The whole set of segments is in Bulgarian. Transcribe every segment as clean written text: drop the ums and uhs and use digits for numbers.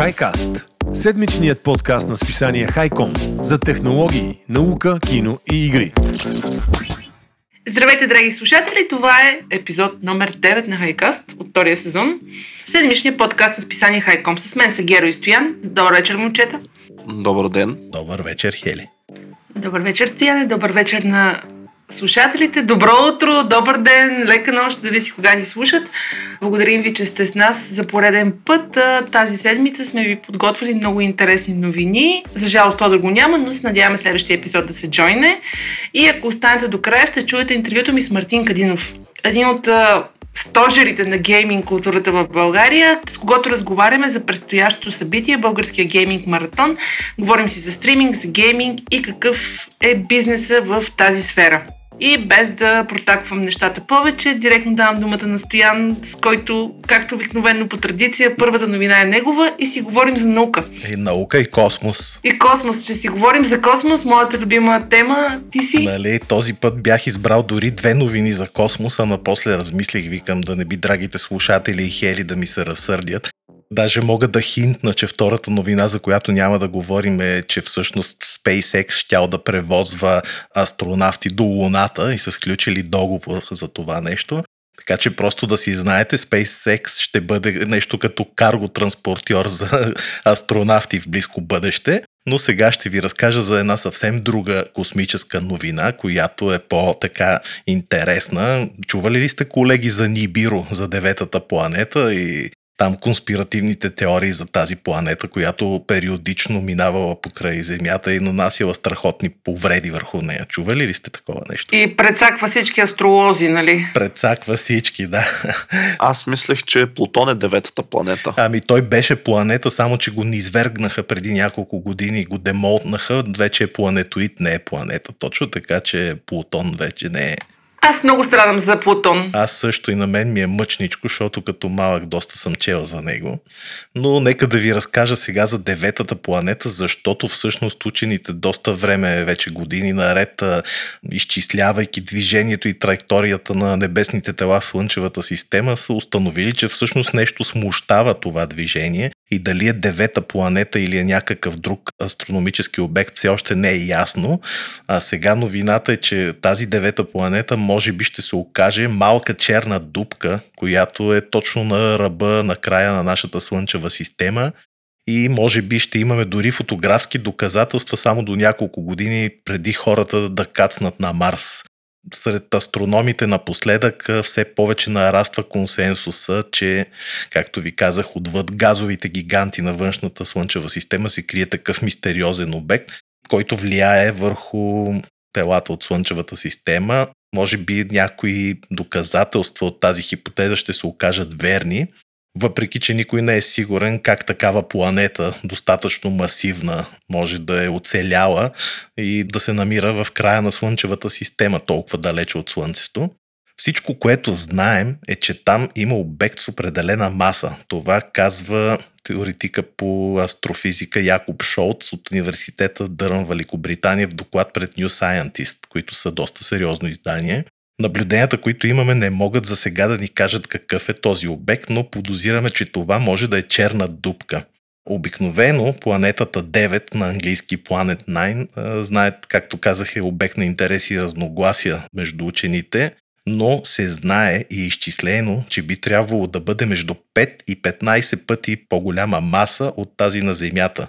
Highcast – седмичният подкаст на списание HiCom за технологии, наука, кино и игри. Здравейте, драги слушатели! Това е епизод номер 9 на Highcast от втория сезон. Седмичният подкаст на списание HiCom. С мен са Геро и Стоян. Добър вечер, момчета! Добър ден! Добър вечер, Хели! Добър вечер, Стояне! Добър вечер на слушателите. Добро утро, добър ден, лека нощ, зависи кога ни слушат. Благодарим ви, че сте с нас за пореден път. Тази седмица сме ви подготвили много интересни новини. За жалост това да го няма, но се надяваме следващия епизод да се джойне. И ако останете до края, ще чуете интервюто ми с Мартин Кадинов. Един от стожерите на гейминг културата в България, с когото разговаряме за предстоящото събитие, българския гейминг маратон. Говорим си за стриминг, за гейминг и какъв е бизнеса в тази сфера. И без да протаквам нещата повече, директно давам думата на Стоян, с който, както обикновено по традиция, първата новина е негова и си говорим за наука. И наука, и космос. И космос. Ще си говорим за космос, моята любима тема. Ти си? Нали, този път бях избрал дори две новини за космоса, но после размислих, викам, да не би драгите слушатели и Хели да ми се разсърдят. Даже мога да хинтна, че втората новина, за която няма да говорим, е, че всъщност SpaceX щял да превозва астронавти до Луната и са сключили договор за това нещо. Така че просто да си знаете, SpaceX ще бъде нещо като карго транспортьор за астронавти в близко бъдеще. Но сега ще ви разкажа за една съвсем друга космическа новина, която е по-така интересна. Чували ли сте, колеги, за Нибиру, за деветата планета и там конспиративните теории за тази планета, която периодично минавала покрай Земята и нанасила страхотни повреди върху нея. Чували ли сте такова нещо? И предсаква всички астролози, нали? Предсаква всички, да. Аз мислех, че Плутон е деветата планета. Ами той беше планета, само че го низвергнаха преди няколко години и го демолтнаха. Вече е планетоид, не е планета. Точно така, че Плутон вече не е. Аз много страдам за Плутон. Аз също, и на мен ми е мъчничко, защото като малък доста съм чел за него. Но нека да ви разкажа сега за деветата планета, защото всъщност учените доста време, вече години наред, изчислявайки движението и траекторията на небесните тела в Слънчевата система, са установили, че всъщност нещо смущава това движение. И дали е девета планета или е някакъв друг астрономически обект, все още не е ясно. А сега новината е, че тази девета планета може би ще се окаже малка черна дупка, която е точно на ръба, на края на нашата Слънчева система. И може би ще имаме дори фотографски доказателства само до няколко години преди хората да кацнат на Марс. Сред астрономите напоследък все повече нараства консенсуса, че, както ви казах, отвъд газовите гиганти на външната Слънчева система се крие такъв мистериозен обект, който влияе върху телата от Слънчевата система. Може би някои доказателства от тази хипотеза ще се окажат верни, въпреки че никой не е сигурен как такава планета, достатъчно масивна, може да е оцеляла и да се намира в края на Слънчевата система, толкова далече от Слънцето. Всичко, което знаем, е, че там има обект с определена маса. Това казва теоретика по астрофизика Якоб Шолц от университета Дърън, Великобритания, в доклад пред New Scientist, които са доста сериозно издание. Наблюденията, които имаме, не могат за сега да ни кажат какъв е този обект, но подозираме, че това може да е черна дупка. Обикновено планетата 9, на английски Planet 9, знаят, както казах, е обект на интереси и разногласия между учените, но се знае и изчислено, че би трябвало да бъде между 5 и 15 пъти по-голяма маса от тази на Земята.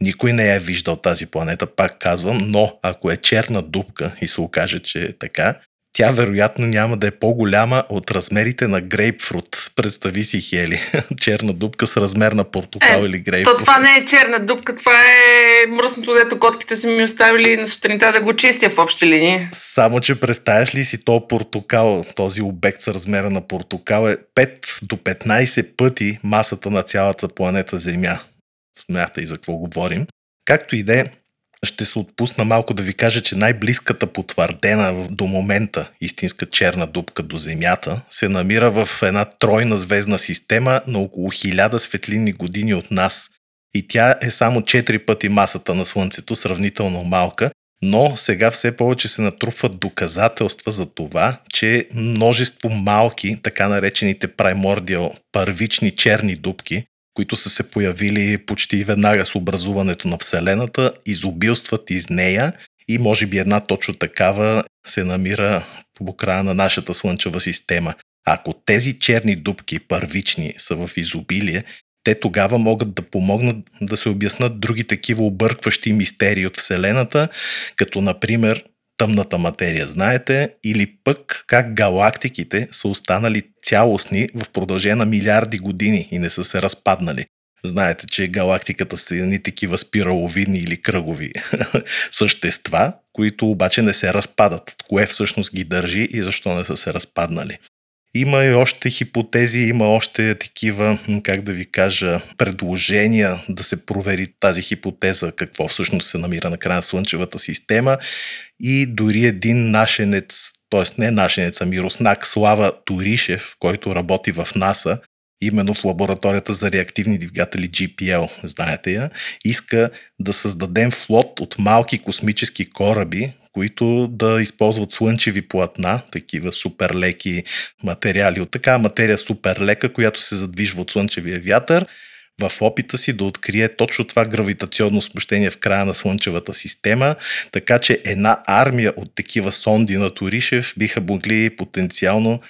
Никой не е виждал тази планета, пак казвам, но ако е черна дупка и се окаже, че е така, тя вероятно няма да е по-голяма от размерите на грейпфрут. Представи си, Хели, черна дупка с размер на портокал или грейпфрут. То това не е черна дупка, това е мръсното, дето котките са ми оставили на сутринта да го чистя в общи линии. Само че представяш ли си този портокал, този обект с размера на портокал е 5 до 15 пъти масата на цялата планета Земя. Смятай за какво говорим. Както и да е, ще се отпусна малко да ви кажа, че най-близката потвърдена до момента истинска черна дупка до Земята се намира в една тройна звездна система на около 1000 светлинни години от нас. И тя е само 4 пъти масата на Слънцето, сравнително малка, но сега все повече се натрупват доказателства за това, че множество малки, така наречените primordial, първични черни дупки, които са се появили почти веднага с образуването на Вселената, изобилстват из нея и може би една точно такава се намира по края на нашата Слънчева система. Ако тези черни дупки първични са в изобилие, те тогава могат да помогнат да се обяснат други такива объркващи мистерии от Вселената, като например тъмната материя, знаете, или пък как галактиките са останали цялостни в продължение на милиарди години и не са се разпаднали. Знаете, че галактиката са едни такива спираловидни или кръгови същества, които обаче не се разпадат. Кое всъщност ги държи и защо не са се разпаднали? Има и още хипотези, има още такива, как да ви кажа, предложения да се провери тази хипотеза, какво всъщност се намира на края на Слънчевата система. И дори един нашенец, т.е. не нашенец, ами руснак Слава Туришев, който работи в НАСА, именно в лабораторията за реактивни двигатели GPL, знаете я, иска да създадем флот от малки космически кораби, които да използват слънчеви платна, такива суперлеки материали от такава материя суперлека, която се задвижва от слънчевия вятър, в опита си да открие точно това гравитационно смущение в края на Слънчевата система, така че една армия от такива сонди на Туришев биха могли потенциално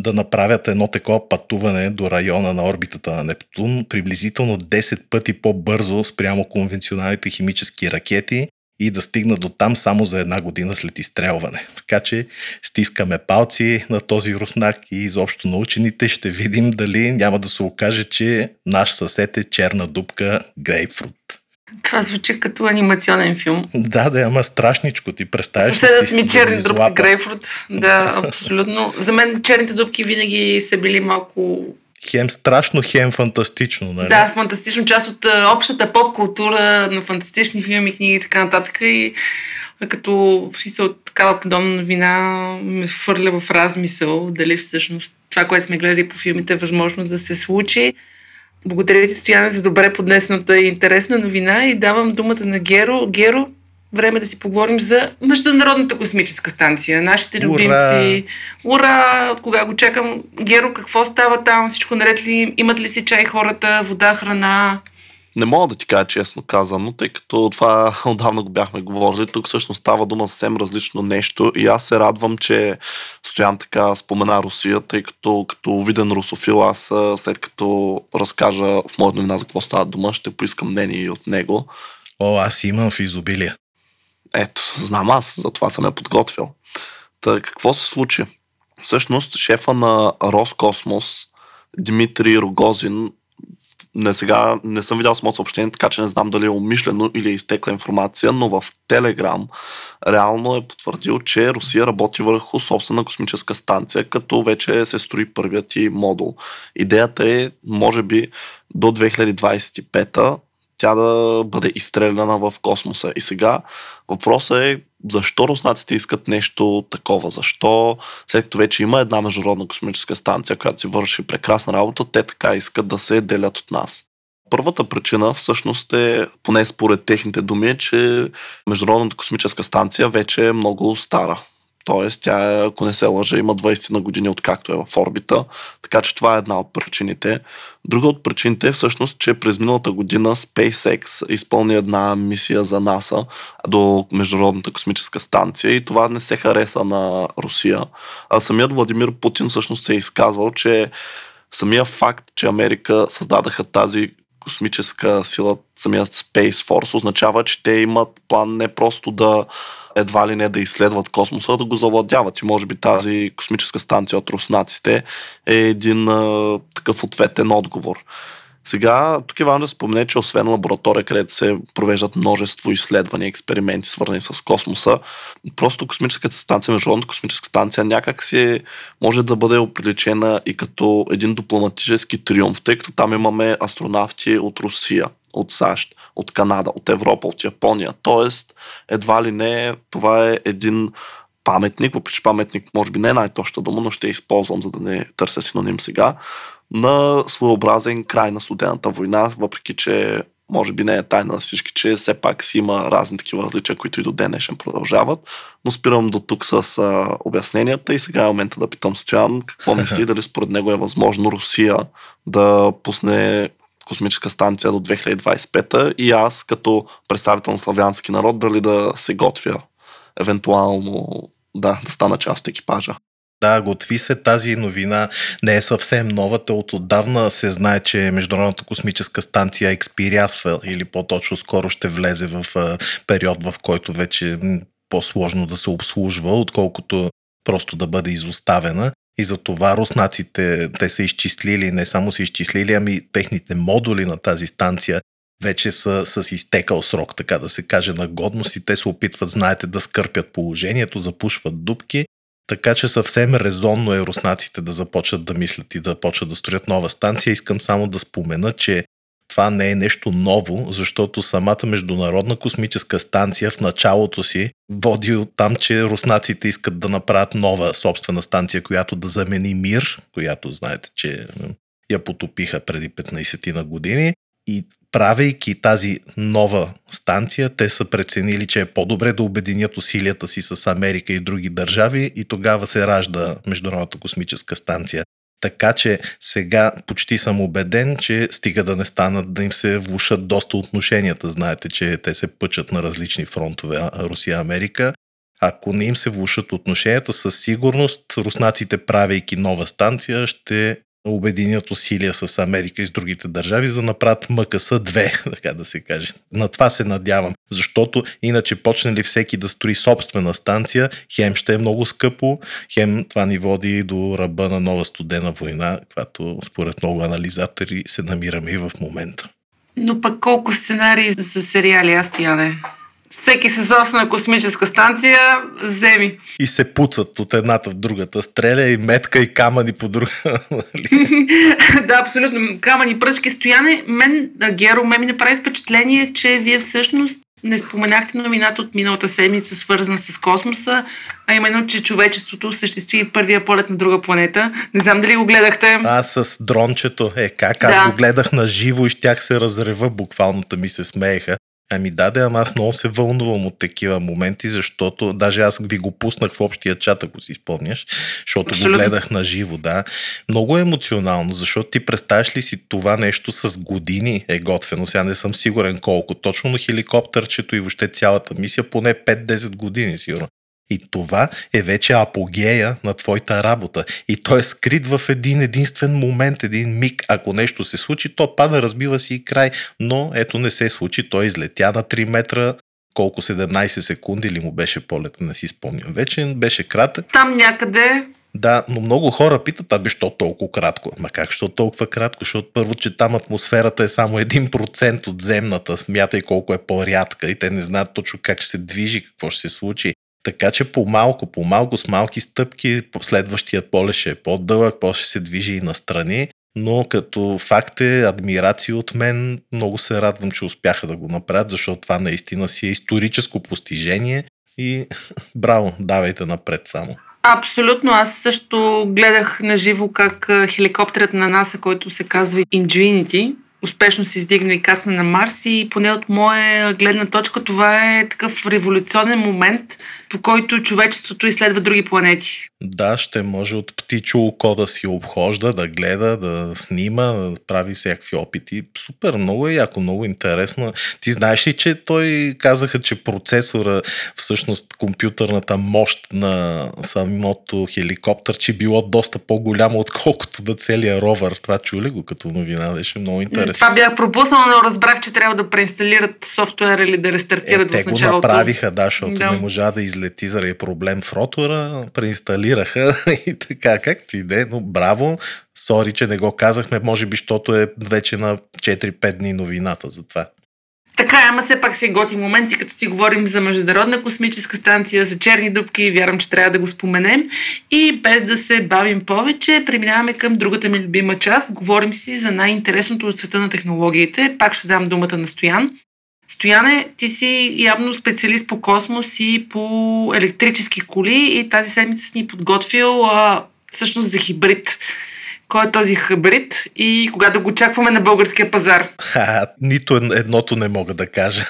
да направят едно такова пътуване до района на орбитата на Нептун приблизително 10 пъти по-бързо спрямо конвенционалните химически ракети и да стигна до там само за една година след изстрелване. Така че стискаме палци на този руснак и изобщо на учените, ще видим дали няма да се окаже, че наш съсед е черна дупка грейпфрут. Това звучи като анимационен филм. Да, ама страшничко, ти представяш. Съседът ми черни дупки грейпфрут. Да, абсолютно. За мен черните дупки винаги са били малко... Хем страшно, хем фантастично, нали? Да, фантастично, част от общата поп-култура на фантастични филми, книги и така нататък. И като си от такава подобна новина ме фърля в размисъл дали всъщност това, което сме гледали по филмите, е възможно да се случи. Благодаря ти, Стояне, за добре поднесената и интересна новина и давам думата на Геро. Геро, време да си поговорим за Международната космическа станция. Нашите любимци. Ура! От кога го чакам? Геро, какво става там? Всичко наред ли? Имат ли си чай хората? Вода, храна? Не мога да ти кажа честно казано, тъй като това отдавна го бяхме говорили. Тук всъщност става дума съвсем различно нещо и аз се радвам, че Стоян така спомена Русия, тъй като виден русофил аз, след като разкажа в моята новина за какво става дума, ще поискам мнение и от него. О, аз имам в изобилие. Ето, знам аз, затова съм я подготвил. Та, какво се случи? Всъщност, шефа на Роскосмос, Дмитрий Рогозин, сега не съм видял самото съобщение, така че не знам дали е умишлено или е изтекла информация, но в Телеграм реално е потвърдил, че Русия работи върху собствена космическа станция, като вече се строи първият и модул. Идеята е, може би, до 2025-та тя да бъде изстреляна в космоса. И сега въпросът е защо руснаците искат нещо такова? Защо, след като вече има една международна космическа станция, която си върши прекрасна работа, те така искат да се делят от нас? Първата причина всъщност е, поне според техните думи, че Международната космическа станция вече е много стара. Тоест, тя, ако не се лъжа, има 20 на години откакто е в орбита, така че това е една от причините. Друга от причините е всъщност, че през миналата година SpaceX изпълни една мисия за НАСА до Международната космическа станция и това не се хареса на Русия. А самият Владимир Путин всъщност се е изказвал, че самия факт, че Америка създадаха тази космическа сила, самият Space Force, означава, че те имат план не просто да едва ли не да изследват космоса, а да го завладяват. И може би тази космическа станция от руснаците е един такъв ответен отговор. Сега, тук е важно да спомня, че освен лаборатория, където се провеждат множество изследвания, експерименти, свързани с космоса, просто космическата станция, Международната космическа станция някак си може да бъде оприличена и като един дипломатически триумф, тъй като там имаме астронавти от Русия, от САЩ, от Канада, от Европа, от Япония. Тоест, едва ли не, това е един паметник, въпреки паметник може би не е най-точна дума, но ще я използвам, за да не търся синоним сега, на своеобразен край на студената война, въпреки че може би не е тайна на всички, че все пак си има разни такива различия, които и до днешен продължават. Но спирам до тук с обясненията и сега е момента да питам Стоян какво мисли, дали според него е възможно Русия да пусне космическа станция до 2025 и аз като представител на славянски народ дали да се готвя, евентуално да стана част от екипажа. Да, готви се. Тази новина не е съвсем нова. От отдавна се знае, че Международната космическа станция експирясва или по-точно скоро ще влезе в период, в който вече е по-сложно да се обслужва, отколкото просто да бъде изоставена. И за това руснаците, те са изчислили, не само са изчислили, ами техните модули на тази станция вече са с изтекал срок, така да се каже, на годност и те се опитват, знаете, да скърпят положението, запушват дупки. Така че съвсем резонно е руснаците да започнат да мислят и да почнат да строят нова станция. Искам само да спомена, че това не е нещо ново, защото самата Международна космическа станция в началото си води от там, че руснаците искат да направят нова собствена станция, която да замени Мир, която знаете, че я потопиха преди 15 на години. И правейки тази нова станция, те са преценили, че е по-добре да обединят усилията си с Америка и други държави и тогава се ражда Международната космическа станция. Така че сега почти съм убеден, че стига да не станат, да им се влушат доста отношенията. Знаете, че те се пъчат на различни фронтове Русия-Америка. Ако не им се влушат отношенията, със сигурност руснаците, правейки нова станция, ще обединят усилия с Америка и с другите държави, за да направят МКС-2, така да се каже. На това се надявам, защото иначе почне ли всеки да строи собствена станция, хем ще е много скъпо, хем това ни води до ръба на нова студена война, която според много анализатори се намираме и в момента. Но пък колко сценарии за сериали, Яне? Всеки със собствена космическа станция, вземи. И се пуцат от едната в другата. Стреля и метка, и камъни по друга. Да, абсолютно. Камъни, пръчки. Стояне, мен, Геро, ме ми направи впечатление, че вие всъщност не споменахте новината от миналата седмица, свързана с космоса, а именно, че човечеството осъществи първия полет на друга планета. Не знам дали го гледахте. А, с дрончето. Аз го гледах на живо и щях се разрева. Буквалната ми се смееха. Ами ама аз много се вълнувам от такива моменти, защото даже аз ви го пуснах в общия чат, ако си спомняш, защото Абсолютно. Го гледах на живо, да. Много емоционално, защото ти представяш ли си, това нещо с години е готвено, сега не съм сигурен колко точно, но хеликоптерчето и въобще цялата мисия поне 5-10 години сигурно. И това е вече апогея на твоята работа. И той е скрит в един единствен момент, един миг. Ако нещо се случи, то пада, разбива си и край. Но ето не се случи, той излетя на 3 метра, колко 17 секунди ли му беше полет, не си спомням. Вече беше кратък. Там някъде... Да, но много хора питат, а бе, що толкова кратко? Ма как, що толкова кратко? Защото първо, че там атмосферата е само 1% от земната, смятай колко е по-рядка и те не знаят точно как ще се движи, какво ще се случи. Така че по-малко, с малки стъпки, следващият поле ще е по-дълъг, после ще се движи и настрани, но като факт е адмирации от мен, много се радвам, че успяха да го направят, защото това наистина си е историческо постижение и браво, давайте напред само. Абсолютно, аз също гледах наживо как хеликоптерът на НАСА, който се казва Ingenuity, успешно се издигна и кацна на Марс и поне от моя гледна точка това е такъв революционен момент, по който човечеството изследва други планети. Да, ще може от птичо око да си обхожда, да гледа, да снима, да прави всякакви опити. Супер, много е яко, много интересно. Ти знаеш ли, че той казаха, че процесора, всъщност компютърната мощ на самото хеликоптер, че било доста по-голямо, отколкото да целия ровър. Това чули го като новина, беше много интересно. Това бях пропуснал, но разбрах, че трябва да преинсталират софтуера или да рестартират в началото. Те го направиха, да, защото не можа да излети заради проблем в ротора, преинсталираха и така, както иде, но браво, сори, че не го казахме, може би, защото е вече на 4-5 дни новината за това. Така, ама все пак се готи моменти, като си говорим за Международна космическа станция, за черни дупки, вярвам, че трябва да го споменем. И без да се бавим повече, преминаваме към другата ми любима част. Говорим си за най-интересното от света на технологиите. Пак ще дам думата на Стоян. Стояне, ти си явно специалист по космос и по електрически коли и тази седмица си ни подготвил всъщност за хибрид. кой е този хибрид и кога да го очакваме на българския пазар? Нито едното не мога да кажа.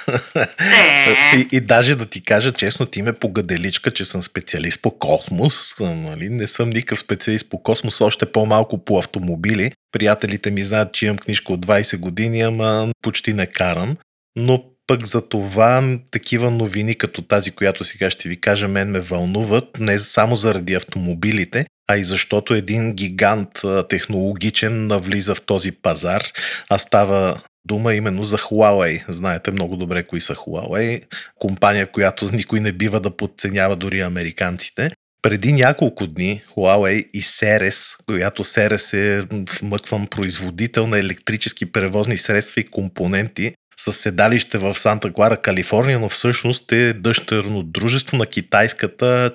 И даже да ти кажа честно, ти ме погаделичка, че съм специалист по космос. Нали? Не съм никакъв специалист по космос, още по-малко по автомобили. Приятелите ми знаят, че имам книжка от 20 години, ама почти не карам. Но пък за това такива новини, като тази, която сега ще ви кажа, мен ме вълнуват не само заради автомобилите, а и защото един гигант технологичен навлиза в този пазар, а става дума именно за Huawei. Знаете много добре кои са Huawei, компания, която никой не бива да подценява, дори американците. Преди няколко дни Huawei и Seres, която Seres е вмъкван производител на електрически превозни средства и компоненти, със седалище в Санта Клара, Калифорния, но всъщност е дъщерно дружество на китайската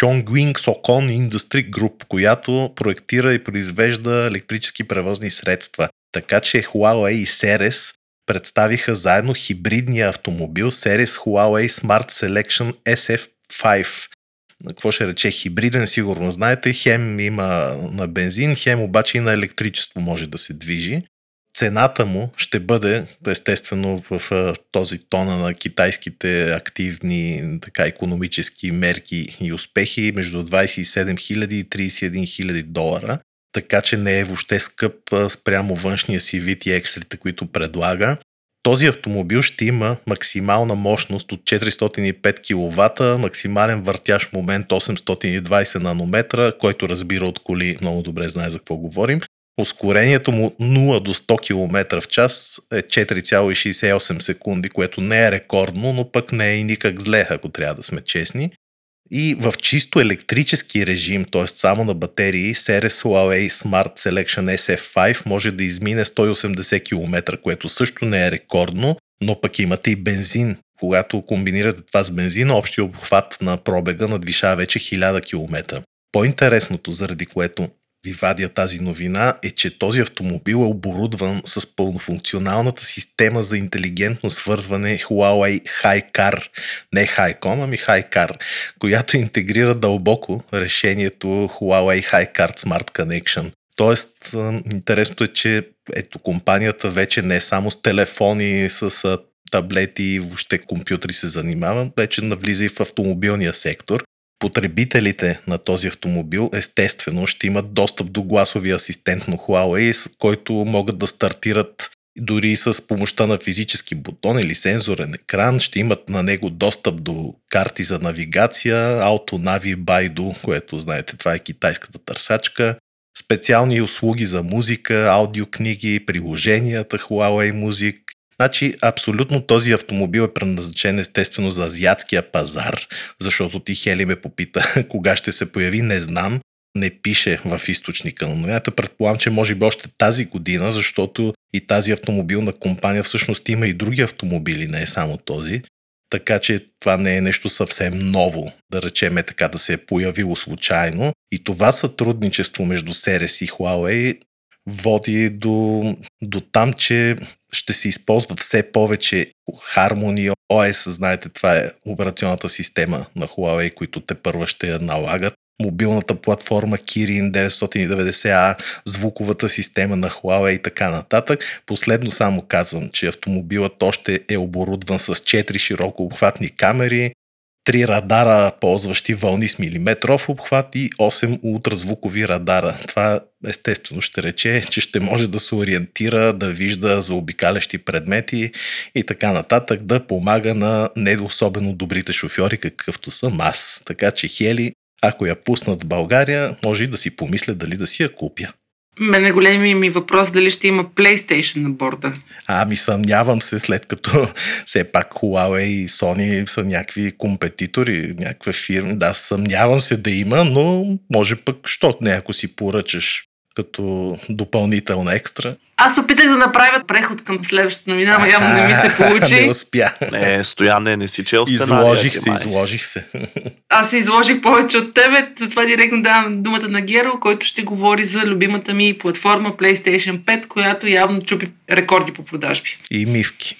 Chongqing Socon Industry Group, която проектира и произвежда електрически превозни средства. Така че Huawei и Seres представиха заедно хибридния автомобил Seres Huawei Smart Selection SF5. Какво ще рече? Хибриден, сигурно знаете. Хем има на бензин, хем обаче и на електричество може да се движи. Цената му ще бъде, естествено, в този тона на китайските активни икономически мерки и успехи, между 27 000 и 31 000 долара. Така че не е въобще скъп спрямо външния си вид и екстрите, които предлага. Този автомобил ще има максимална мощност от 405 кВт, максимален въртящ момент 820 нанометра, който разбира от коли, много добре знае за какво говорим. Ускорението му 0 до 100 км в час е 4,68 секунди, което не е рекордно, но пък не е и никак зле, ако трябва да сме честни. И в чисто електрически режим, т.е. само на батерии, Seres Huawei Smart Selection SF5 може да измине 180 км, което също не е рекордно, но пък имате и бензин. Когато комбинирате това с бензин, общия обхват на пробега надвишава вече 1000 км. По-интересното, заради което ви вадя тази новина, е, че този автомобил е оборудван с пълнофункционалната система за интелигентно свързване Huawei HiCar, не HiCom, ами HiCar, която интегрира дълбоко решението Huawei HiCar Smart Connection. Тоест, интересното е, че ето компанията вече не е само с телефони, с таблети и въобще компютри се занимава, вече навлиза и в автомобилния сектор. Потребителите на този автомобил естествено ще имат достъп до гласовия асистент на Huawei, с който могат да стартират дори с помощта на физически бутон или сензорен екран. Ще имат на него достъп до карти за навигация, AutoNavi Baidu, което знаете, това е китайската търсачка, специални услуги за музика, аудиокниги, приложенията Huawei Music. Значи, абсолютно този автомобил е предназначен естествено за азиатския пазар, защото ти, Хели, ме попита кога ще се появи, не знам, не пише в източника. Но я предполагам, че може би още тази година, защото и тази автомобилна компания всъщност има и други автомобили, не е само този. Така че това не е нещо съвсем ново, да речем, така да се е появило случайно. И това сътрудничество между Seres и Huawei води до там, че ще се използва все повече Harmony OS, знаете, това е операционната система на Huawei, които те първа ще я налагат. Мобилната платформа Kirin 990A, звуковата система на Huawei и така нататък. Последно само казвам, че автомобилът още е оборудван с 4 широко обхватни камери, 3 радара, ползващи вълни с милиметров обхват и 8 ултразвукови радара. Това естествено ще рече, че ще може да се ориентира, да вижда заобикалящи предмети и така нататък, да помага на не особено добрите шофьори, какъвто съм аз. Така че, Хели, ако я пуснат в България, може и да си помисля дали да си я купя. Мене големият ми въпрос дали ще има PlayStation на борда. Ами съмнявам се, след като все пак Huawei и Sony са някакви компетитори, някакви фирми. Да, съмнявам се да има, но може пък, защото не, ако си поръчаш като допълнителна екстра. Аз опитах да направя преход към следващата новина, но явно не ми се получи. Не успя. Не, Стояне, не си чел сценария. Изложих се. Аз се изложих повече от тебе, затова директно давам думата на Геро, който ще говори за любимата ми платформа PlayStation 5, която явно чупи рекорди по продажби. И мивки.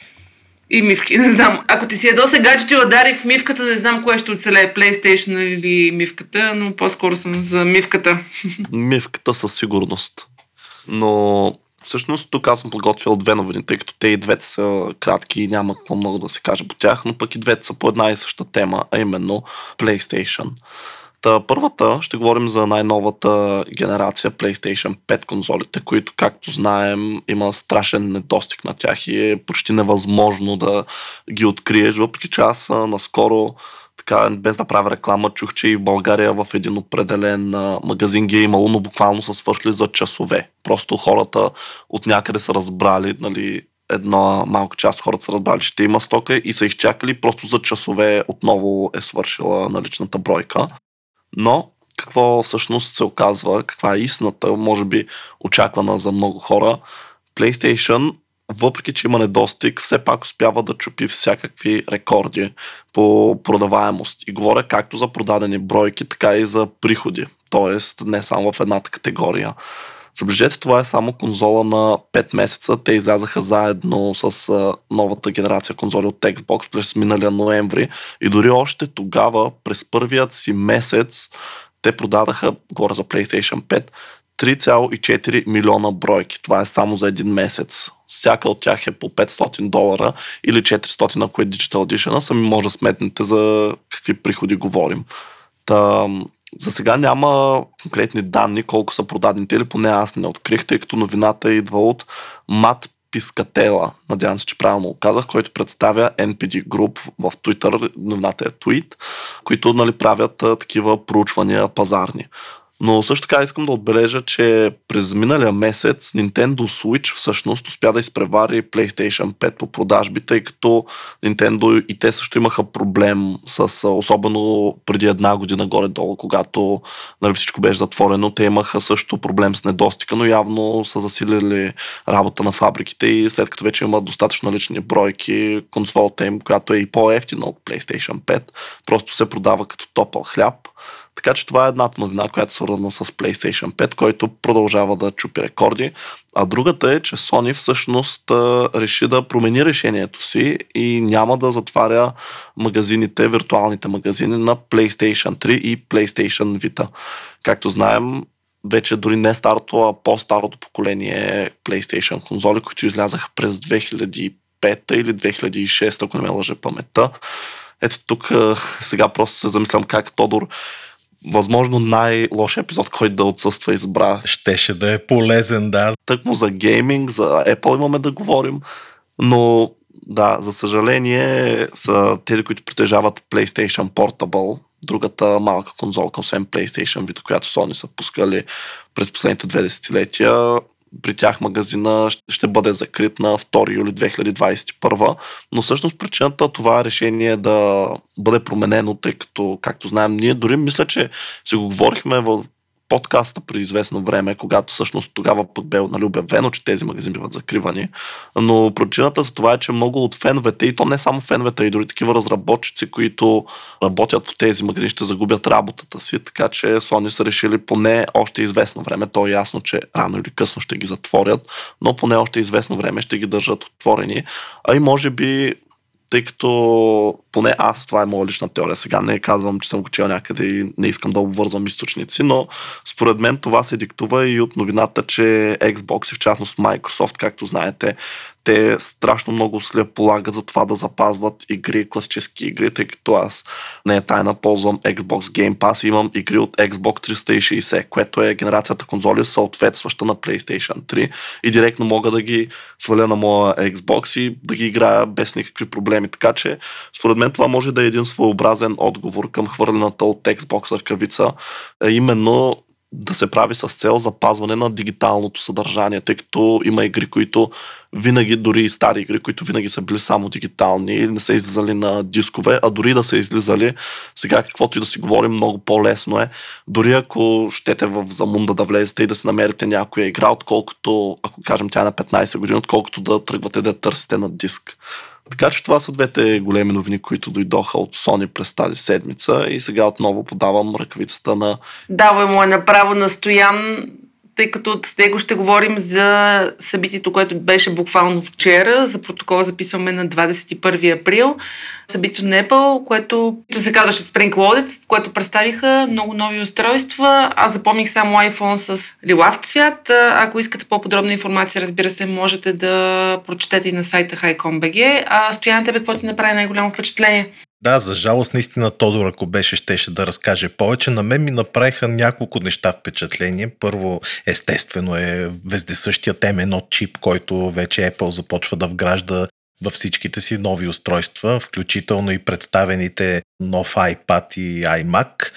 Не знам. Ако ти си ядоса гаджет и удари в мивката, не знам кое ще оцелее, PlayStation или мивката, но по-скоро съм за мивката. Мивката със сигурност. но всъщност тук аз съм подготвил две новини, тъй като те и двете са кратки и няма какво много да се каже по тях, но пък и двете са по една и съща тема, а именно PlayStation. Та първата ще говорим за най-новата генерация PlayStation 5 конзолите, които, както знаем, има страшен недостиг на тях и е почти невъзможно да ги откриеш, въпреки че аз наскоро, така, без да правя реклама, чух, че и в България в един определен магазин ги е имало, но буквално са свършли за часове. Просто хората от някъде са разбрали, нали, една малка част от хората са разбрали, че ще има стока и са изчакали, просто за часове отново е свършила наличната бройка. Но какво всъщност се оказва, каква е истината, може би очаквана за много хора, PlayStation, въпреки че има недостиг, все пак успява да чупи всякакви рекорди по продаваемост. И говоря както за продадени бройки, така и за приходи. Тоест не само в едната категория. Забележете, това е само конзола на 5 месеца. Те излязаха заедно с новата генерация конзоли от Xbox през миналия ноември и дори още тогава, през първият си месец, те продадаха, говоря за PlayStation 5, 3,4 милиона бройки. Това е само за един месец. Всяка от тях е по $500 или 400, ако е Digital Edition, сами може да сметнете за какви приходи говорим. Та... За сега няма конкретни данни колко са продадените, или поне аз не открих, тъй като новината идва от Мат Пискатела, надявам се, че правилно го казах, който представя NPD Group в Twitter, новината е Tweet, които, нали, правят такива проучвания пазарни. Но също така искам да отбележа, че през миналия месец Nintendo Switch всъщност успя да изпревари PlayStation 5 по продажбите, тъй като Nintendo и те също имаха проблем с, особено преди една година горе-долу, когато, нали, всичко беше затворено, те имаха също проблем с недостига, но явно са засилили работа на фабриките и след като вече имат достатъчно налични бройки, консолата им, която е и по-ефтина от PlayStation 5, просто се продава като топъл хляб. Така че това е едната новина, която е свързана с PlayStation 5, който продължава да чупи рекорди. А другата е, че Sony всъщност реши да промени решението си и няма да затваря магазините, виртуалните магазини на PlayStation 3 и PlayStation Vita. Както знаем, вече дори не старото, а по-старото поколение PlayStation конзоли, които излязаха през 2005 или 2006, ако не ме лъже паметта. Ето тук сега просто се замислям как Тодор, възможно най-лошия епизод, който да отсъства, избра. Щеше да е полезен, да. Тъкмо за гейминг, за Apple имаме да говорим, но да, за съжаление са тези, които притежават PlayStation Portable, другата малка конзолка, освен PlayStation Vita, която Sony са пускали през последните 20 десетилетия. При тях магазина ще бъде закрит на 2 юли 2021, но всъщност причината това решение да бъде променено, тъй като, както знаем, ние дори мисля, че си го говорихме в подкаста преди известно време, когато всъщност тогава пък бе, нали, обявено, че тези магазини биват закривани, но причината за това е, че много от феновете, и то не само феновете, и дори такива разработчици, които работят по тези магазини, ще загубят работата си, така че Sony са решили поне още известно време, то е ясно, че рано или късно ще ги затворят, но поне още известно време ще ги държат отворени, а и може би, тъй като поне аз, това е моя лична теория, сега не казвам, че съм го чел някъде и не искам да обвързвам източници, но според мен това се диктува и от новината, че Xbox и в частност Microsoft, както знаете, те страшно много усилия полагат за това да запазват игри, класически игри, тъй като аз не е тайна, ползвам Xbox Game Pass и имам игри от Xbox 360, което е генерацията конзоли, съответстваща на PlayStation 3, и директно мога да ги сваля на моя Xbox и да ги играя без никакви проблеми. Така че според мен това може да е един своеобразен отговор към хвърлената от Xbox ръкавица, именно да се прави с цел запазване на дигиталното съдържание, тъй като има игри, които винаги, дори и стари игри, които винаги са били само дигитални, не са излизали на дискове, а дори да са излизали, сега каквото и да си говорим, много по-лесно е. Дори ако щете в замунда да влезете и да си намерите някоя игра, отколкото, ако кажем тя е на 15 години, отколкото да тръгвате да търсите на диск. Така че това са двете големи новини, които дойдоха от Sony през тази седмица и сега отново подавам ръкавицата на... Давай му е направо на Стоян. тъй като с него ще говорим за събитието, което беше буквално вчера. За протокола записваме на 21 април. Събитието на Apple, което се казваше Spring Loaded, в което представиха много нови устройства. Аз запомних само iPhone с лилав цвят. Ако искате по-подробна информация, разбира се, можете да прочетете и на сайта HiCom.bg. А Стоян, тебе какво ти направи най-голямо впечатление? Да, за жалост, наистина Тодор, ако беше, щеше да разкаже повече. На мен ми направиха няколко неща впечатление. Първо, естествено е вездесъщият M1 чип, който вече Apple започва да вгражда във всичките си нови устройства, включително и представените нов iPad и iMac.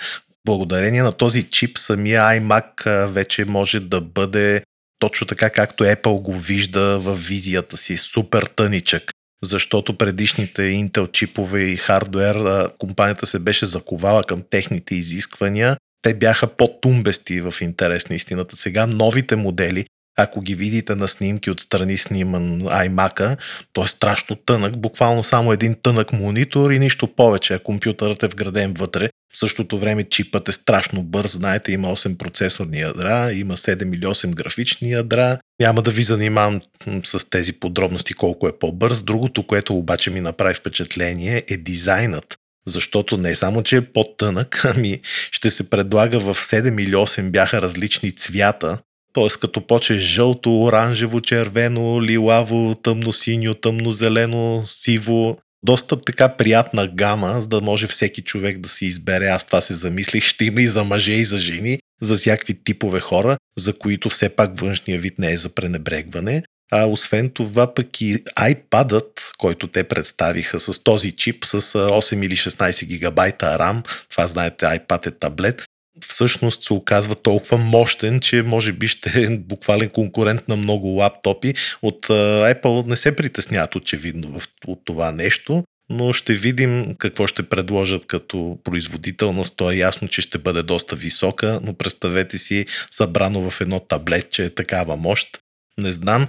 Благодарение на този чип самия iMac вече може да бъде точно така, както Apple го вижда в визията си. Супер тъничък. Защото предишните Intel чипове и хардуер, компанията се беше заковала към техните изисквания. Те бяха по-тумбести в интерес на истината. Сега новите модели, ако ги видите на снимки отстрани сниман iMac-а, той е страшно тънък, буквално само един тънък монитор и нищо повече, а компютърът е вграден вътре. В същото време чипът е страшно бърз, знаете, има 8 процесорни ядра, има 7 или 8 графични ядра. Няма да ви занимавам с тези подробности колко е по-бърз. Другото, което обаче ми направи впечатление, е дизайнът. Защото не само, че е по-тънък, ами ще се предлага в 7 или 8 бяха различни цвята. Т.е. като поче жълто, оранжево, червено, лилаво, тъмно-синьо, тъмно-зелено, сиво. Доста така приятна гама, за да може всеки човек да си избере. Аз това се замислих, ще има и за мъже, и за жени, за всякакви типове хора, за които все пак външния вид не е за пренебрегване. А освен това пък и iPad-ът, който те представиха с този чип, с 8 или 16 гигабайта RAM, това знаете, iPad е таблет, всъщност се оказва толкова мощен, че може би ще е буквален конкурент на много лаптопи. От Apple не се притесняват очевидно от това нещо, но ще видим какво ще предложат като производителност. То е ясно, че ще бъде доста висока, но представете си събрано в едно таблетче е такава мощ. Не знам.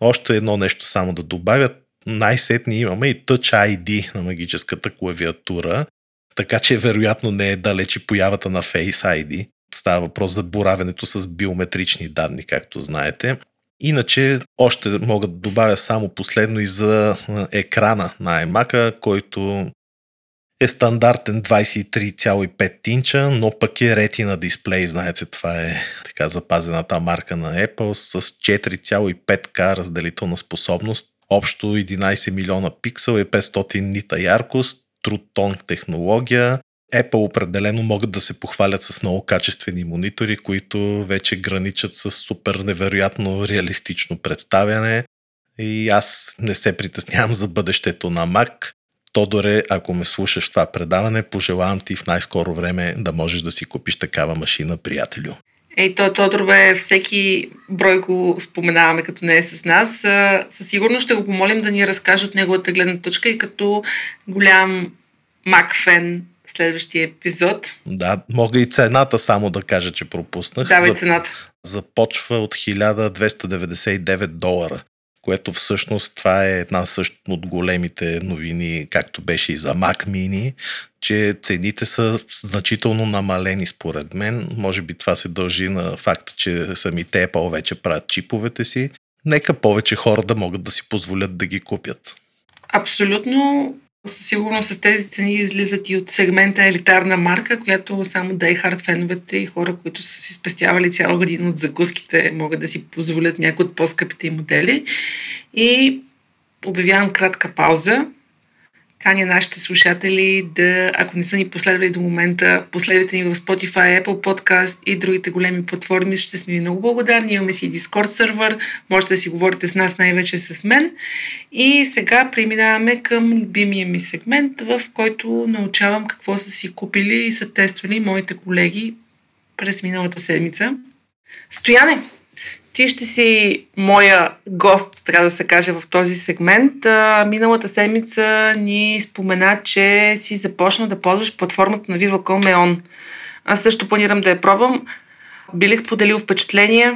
Още едно нещо само да добавят. Най-сетни имаме и Touch ID на магическата клавиатура. Така че вероятно не е далече появата на Face ID. Става въпрос за боравенето с биометрични данни, както знаете. Иначе още мога да добавя само последно и за екрана на iMac-а, който е стандартен 23,5 инча, но пък е Retina дисплей, знаете, това е така запазената марка на Apple с 4,5K разделителна способност, общо 11 милиона пиксела и 500 нита яркост. Трутон технология. Apple определено могат да се похвалят с много качествени монитори, които вече граничат с супер невероятно реалистично представяне. И аз не се притеснявам за бъдещето на Mac. Тодоре, ако ме слушаш това предаване, пожелавам ти в най-скоро време да можеш да си купиш такава машина, приятелю. Ей, Тодор, бе, всеки брой го споменаваме, като не е с нас. Със сигурност ще го помолим да ни разкаже от неговата гледна точка и като голям Mac фен следващия епизод. Да, мога и цената само да кажа, че пропуснах. Давай цената. Започва от $1,299, което всъщност това е една също от големите новини, както беше и за Mac Mini, че цените са значително намалени според мен. Може би това се дължи на факта, че самите Apple вече правят чиповете си. Нека повече хора да могат да си позволят да ги купят. Абсолютно. Със сигурност с тези цени излизат и от сегмента елитарна марка, която само die-hard феновете и хора, които са си спестявали цяла година от закуските, могат да си позволят някои от по-скъпите модели. И обявявам кратка пауза. Каня нашите слушатели да, ако не са ни последвали до момента, последвайте ни в Spotify, Apple Podcast и другите големи платформи. Ще сме ви много благодарни. Имаме си и Discord сервер. Можете да си говорите с нас, най-вече с мен. И сега преминаваме към любимия ми сегмент, в който научавам какво са си купили и са тествали моите колеги през миналата седмица. Стояне! Ти ще си моя гост, трябва да се каже, в този сегмент. Миналата седмица ни спомена, че си започна да ползваш платформата на VivaCom EON. Аз също планирам да я пробвам. Би ли споделил впечатление?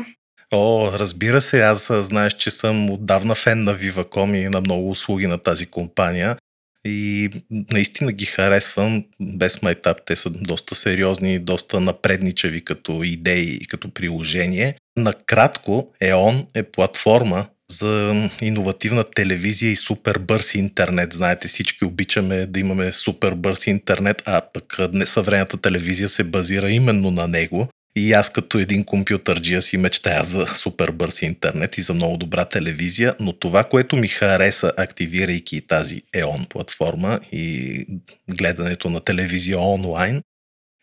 О, разбира се, аз знаеш, че съм отдавна фен на VivaCom и на много услуги на тази компания. и наистина ги харесвам без майтап. Те са доста сериозни, доста напредничави като идеи и като приложение. Накратко, EON е платформа за иновативна телевизия и супербърз интернет. Знаете, всички обичаме да имаме супербърз интернет, а пък съвременната телевизия се базира именно на него. И аз като един компютърджия си мечтая за супербърз интернет и за много добра телевизия, но това, което ми хареса, активирайки тази EON платформа и гледането на телевизия онлайн,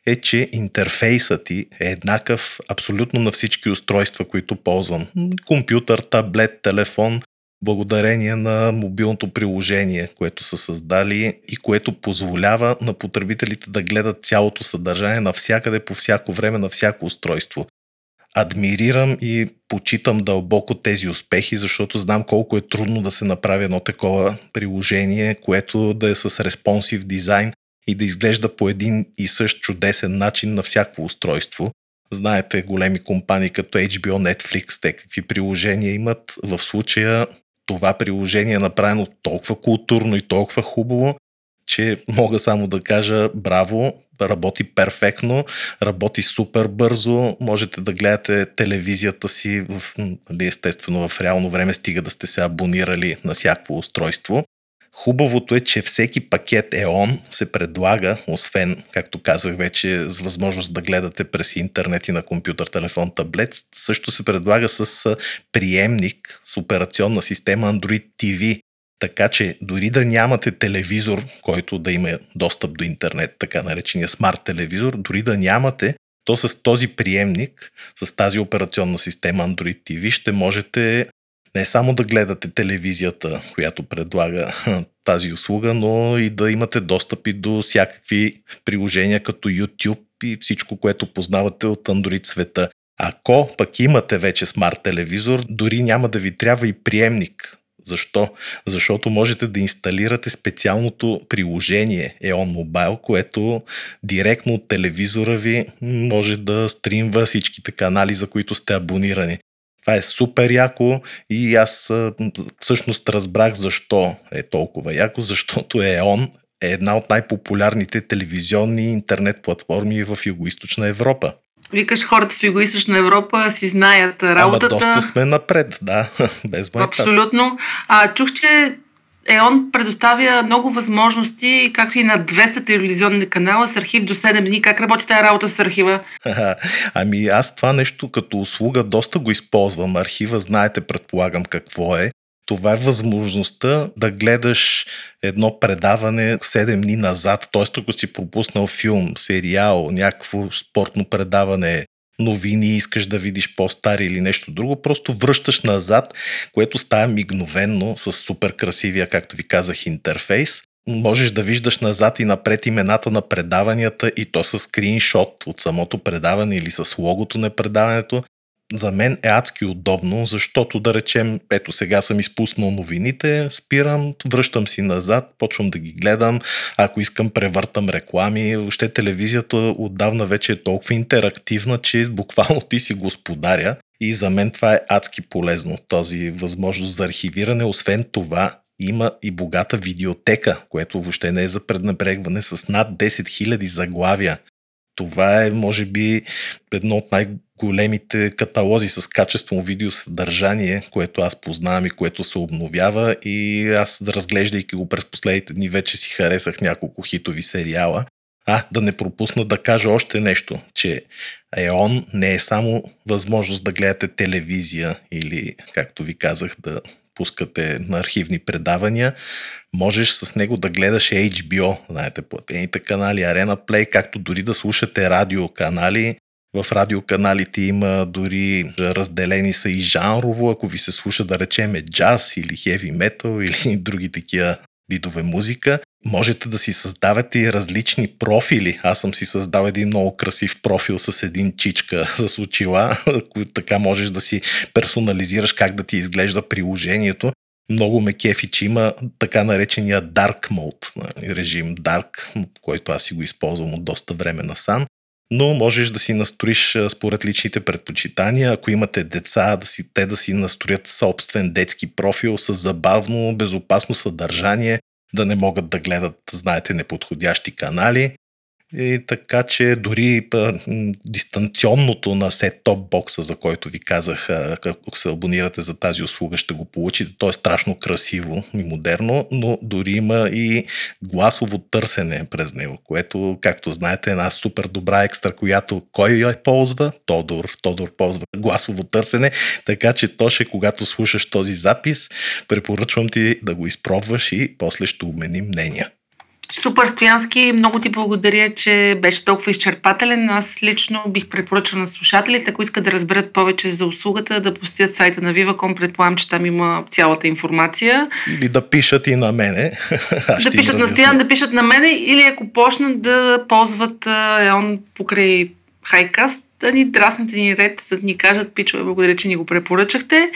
е, че интерфейсът ти е еднакъв абсолютно на всички устройства, които ползвам. Компютър, таблет, телефон, благодарение на мобилното приложение, което са създали и което позволява на потребителите да гледат цялото съдържание навсякъде, по всяко време, на всяко устройство. Адмирирам и почитам дълбоко тези успехи, защото знам колко е трудно да се направи едно такова приложение, което да е с респонсив дизайн и да изглежда по един и същ чудесен начин на всяко устройство. Знаете, големи компании като HBO, Netflix, те какви приложения имат. В случая това приложение е направено толкова културно и толкова хубаво, че мога само да кажа браво, работи перфектно, работи супер бързо, можете да гледате телевизията си, естествено в реално време, стига да сте се абонирали на всяко устройство. Хубавото е, че всеки пакет EON се предлага, освен, както казах вече, с възможност да гледате през интернет и на компютър, телефон, таблет, също се предлага с приемник с операционна система Android TV, така че дори да нямате телевизор, който да има достъп до интернет, така наречения смарт телевизор, дори да нямате, то с този приемник, с тази операционна система Android TV ще можете не само да гледате телевизията, която предлага тази услуга, но и да имате достъп и до всякакви приложения като YouTube и всичко, което познавате от Android света. Ако пък имате вече смарт телевизор, дори няма да ви трябва и приемник. Защо? Защото можете да инсталирате специалното приложение EON Mobile, което директно от телевизора ви може да стримва всичките канали, за които сте абонирани. Това е супер яко и аз всъщност разбрах защо е толкова яко, защото EON е една от най-популярните телевизионни интернет платформи в Югоизточна Европа. Викаш, хората в Югоизточна Европа си знаят работата. Ама доста сме напред, да. Без майтап. Абсолютно. Чух, че EON предоставя много възможности, както и на 200 телевизионни канала с архив до 7 дни. Как работи тая работа с архива? Ами аз това нещо като услуга доста го използвам. Архива, знаете, предполагам какво е. Това е възможността да гледаш едно предаване 7 дни назад. Тоест, ако си пропуснал филм, сериал, някакво спортно предаване, новини, искаш да видиш по-стари или нещо друго, просто връщаш назад, което става мигновенно с супер красивия, както ви казах, интерфейс. Можеш да виждаш назад и напред имената на предаванията и то с скриншот от самото предаване или с логото на предаването. За мен е адски удобно, защото да речем, ето сега съм изпуснал новините, спирам, връщам си назад, почвам да ги гледам, ако искам превъртам реклами. Въобще телевизията отдавна вече е толкова интерактивна, че буквално ти си господаря и за мен това е адски полезно, тази възможност за архивиране. Освен това има и богата видеотека, което въобще не е за преднебрегване, с над 10 000 заглавия. Това е, може би, едно от най-големите каталози с качествено видеосъдържание, което аз познавам и което се обновява, и аз, разглеждайки го през последните дни, вече си харесах няколко хитови сериала. Да не пропусна да кажа още нещо, че EON не е само възможност да гледате телевизия или, както ви казах, да пускате на архивни предавания, можеш с него да гледаш HBO, знаете, платените канали, Arena Play, както дори да слушате радиоканали. В радиоканалите има дори разделени са и жанрово, ако ви се слуша, да речем, джаз или хеви метал или други такива видове музика. Можете да си създавате и различни профили. Аз съм си създал един много красив профил с един чичка с очила, който така можеш да си персонализираш как да ти изглежда приложението. Много ме кефи, че има така наречения Dark Mode, режим Dark, който аз си го използвам от доста време насам. Но можеш да си настроиш според личните предпочитания. Ако имате деца, те да си настроят собствен детски профил с забавно, безопасно съдържание, да не могат да гледат, знаете, неподходящи канали. И така че дори дистанционното на сет-топ бокса, за който ви казах, ако се абонирате за тази услуга, ще го получите. То е страшно красиво и модерно, но дори има и гласово търсене през него, което, както знаете, е една супер добра екстра, която кой я ползва? Тодор. Тодор ползва гласово търсене, така че Тоше, когато слушаш този запис, препоръчвам ти да го изпробваш и после ще обменим мнения. Супер, Стоянски, много ти благодаря, че беше толкова изчерпателен. Аз лично бих препоръчал на слушателите, ако искат да разберат повече за услугата, да посетят сайта на VivaCom, предполагам, че там има цялата информация. Или да пишат и на мене. Да пишат на Стоян, да пишат на мене, или ако почнат да ползват EON покрай Highcast, да ни драснат един ред, за да ни кажат: пичове, благодаря, че ни го препоръчахте.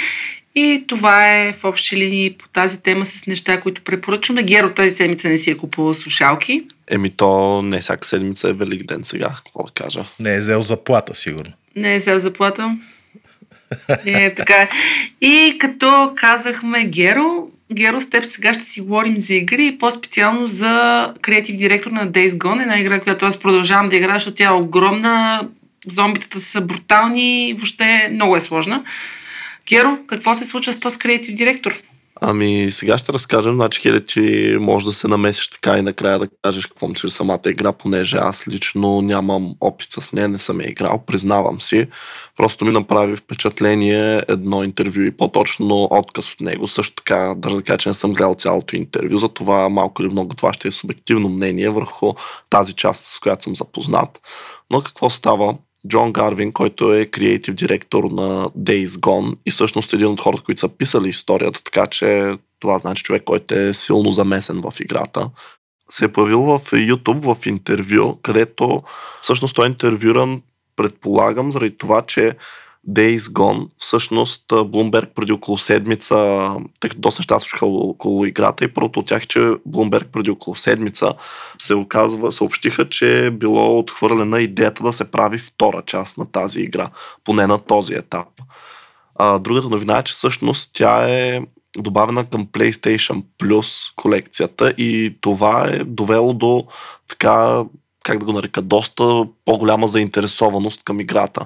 И това е в общи линии по тази тема с неща, които препоръчваме. Геро тази седмица не си е купувал слушалки. То не всяка седмица е Велик ден сега, какво да кажа. Не е взел заплата, сигурно. Не е взел заплата. Е, така. И като казахме Геро, с теб сега ще си говорим за игри и по-специално за креатив директор на Days Gone, една игра, която аз продължавам да играя, защото тя е огромна, зомбитата са брутални и въобще много е сложна. Геро, какво се случва с този креатив директор? Сега ще разкажем, че може да се намесиш така и накрая да кажеш какво мислиш за самата игра, понеже аз лично нямам опит с нея, не съм я играл, признавам си. Просто ми направи впечатление едно интервю и по-точно отказ от него. Също така, даже да кажа, че не съм гледал цялото интервю, затова малко или много това ще е субективно мнение върху тази част, с която съм запознат. Но какво става? Джон Гарвин, който е креатив директор на Days Gone и всъщност един от хората, които са писали историята, така че това значи човек, който е силно замесен в играта, се е появил в YouTube в интервю, където всъщност той е интервюран, предполагам, заради това, че Days Gone, всъщност Bloomberg преди около седмица, тъй като доста неща случиха около играта и първото от тях е, че Bloomberg преди около седмица съобщиха, че е било отхвърлена идеята да се прави втора част на тази игра, поне на този етап. Другата новина е, че всъщност тя е добавена към PlayStation Plus колекцията и това е довело до така, как да го нарека, доста по-голяма заинтересованост към играта.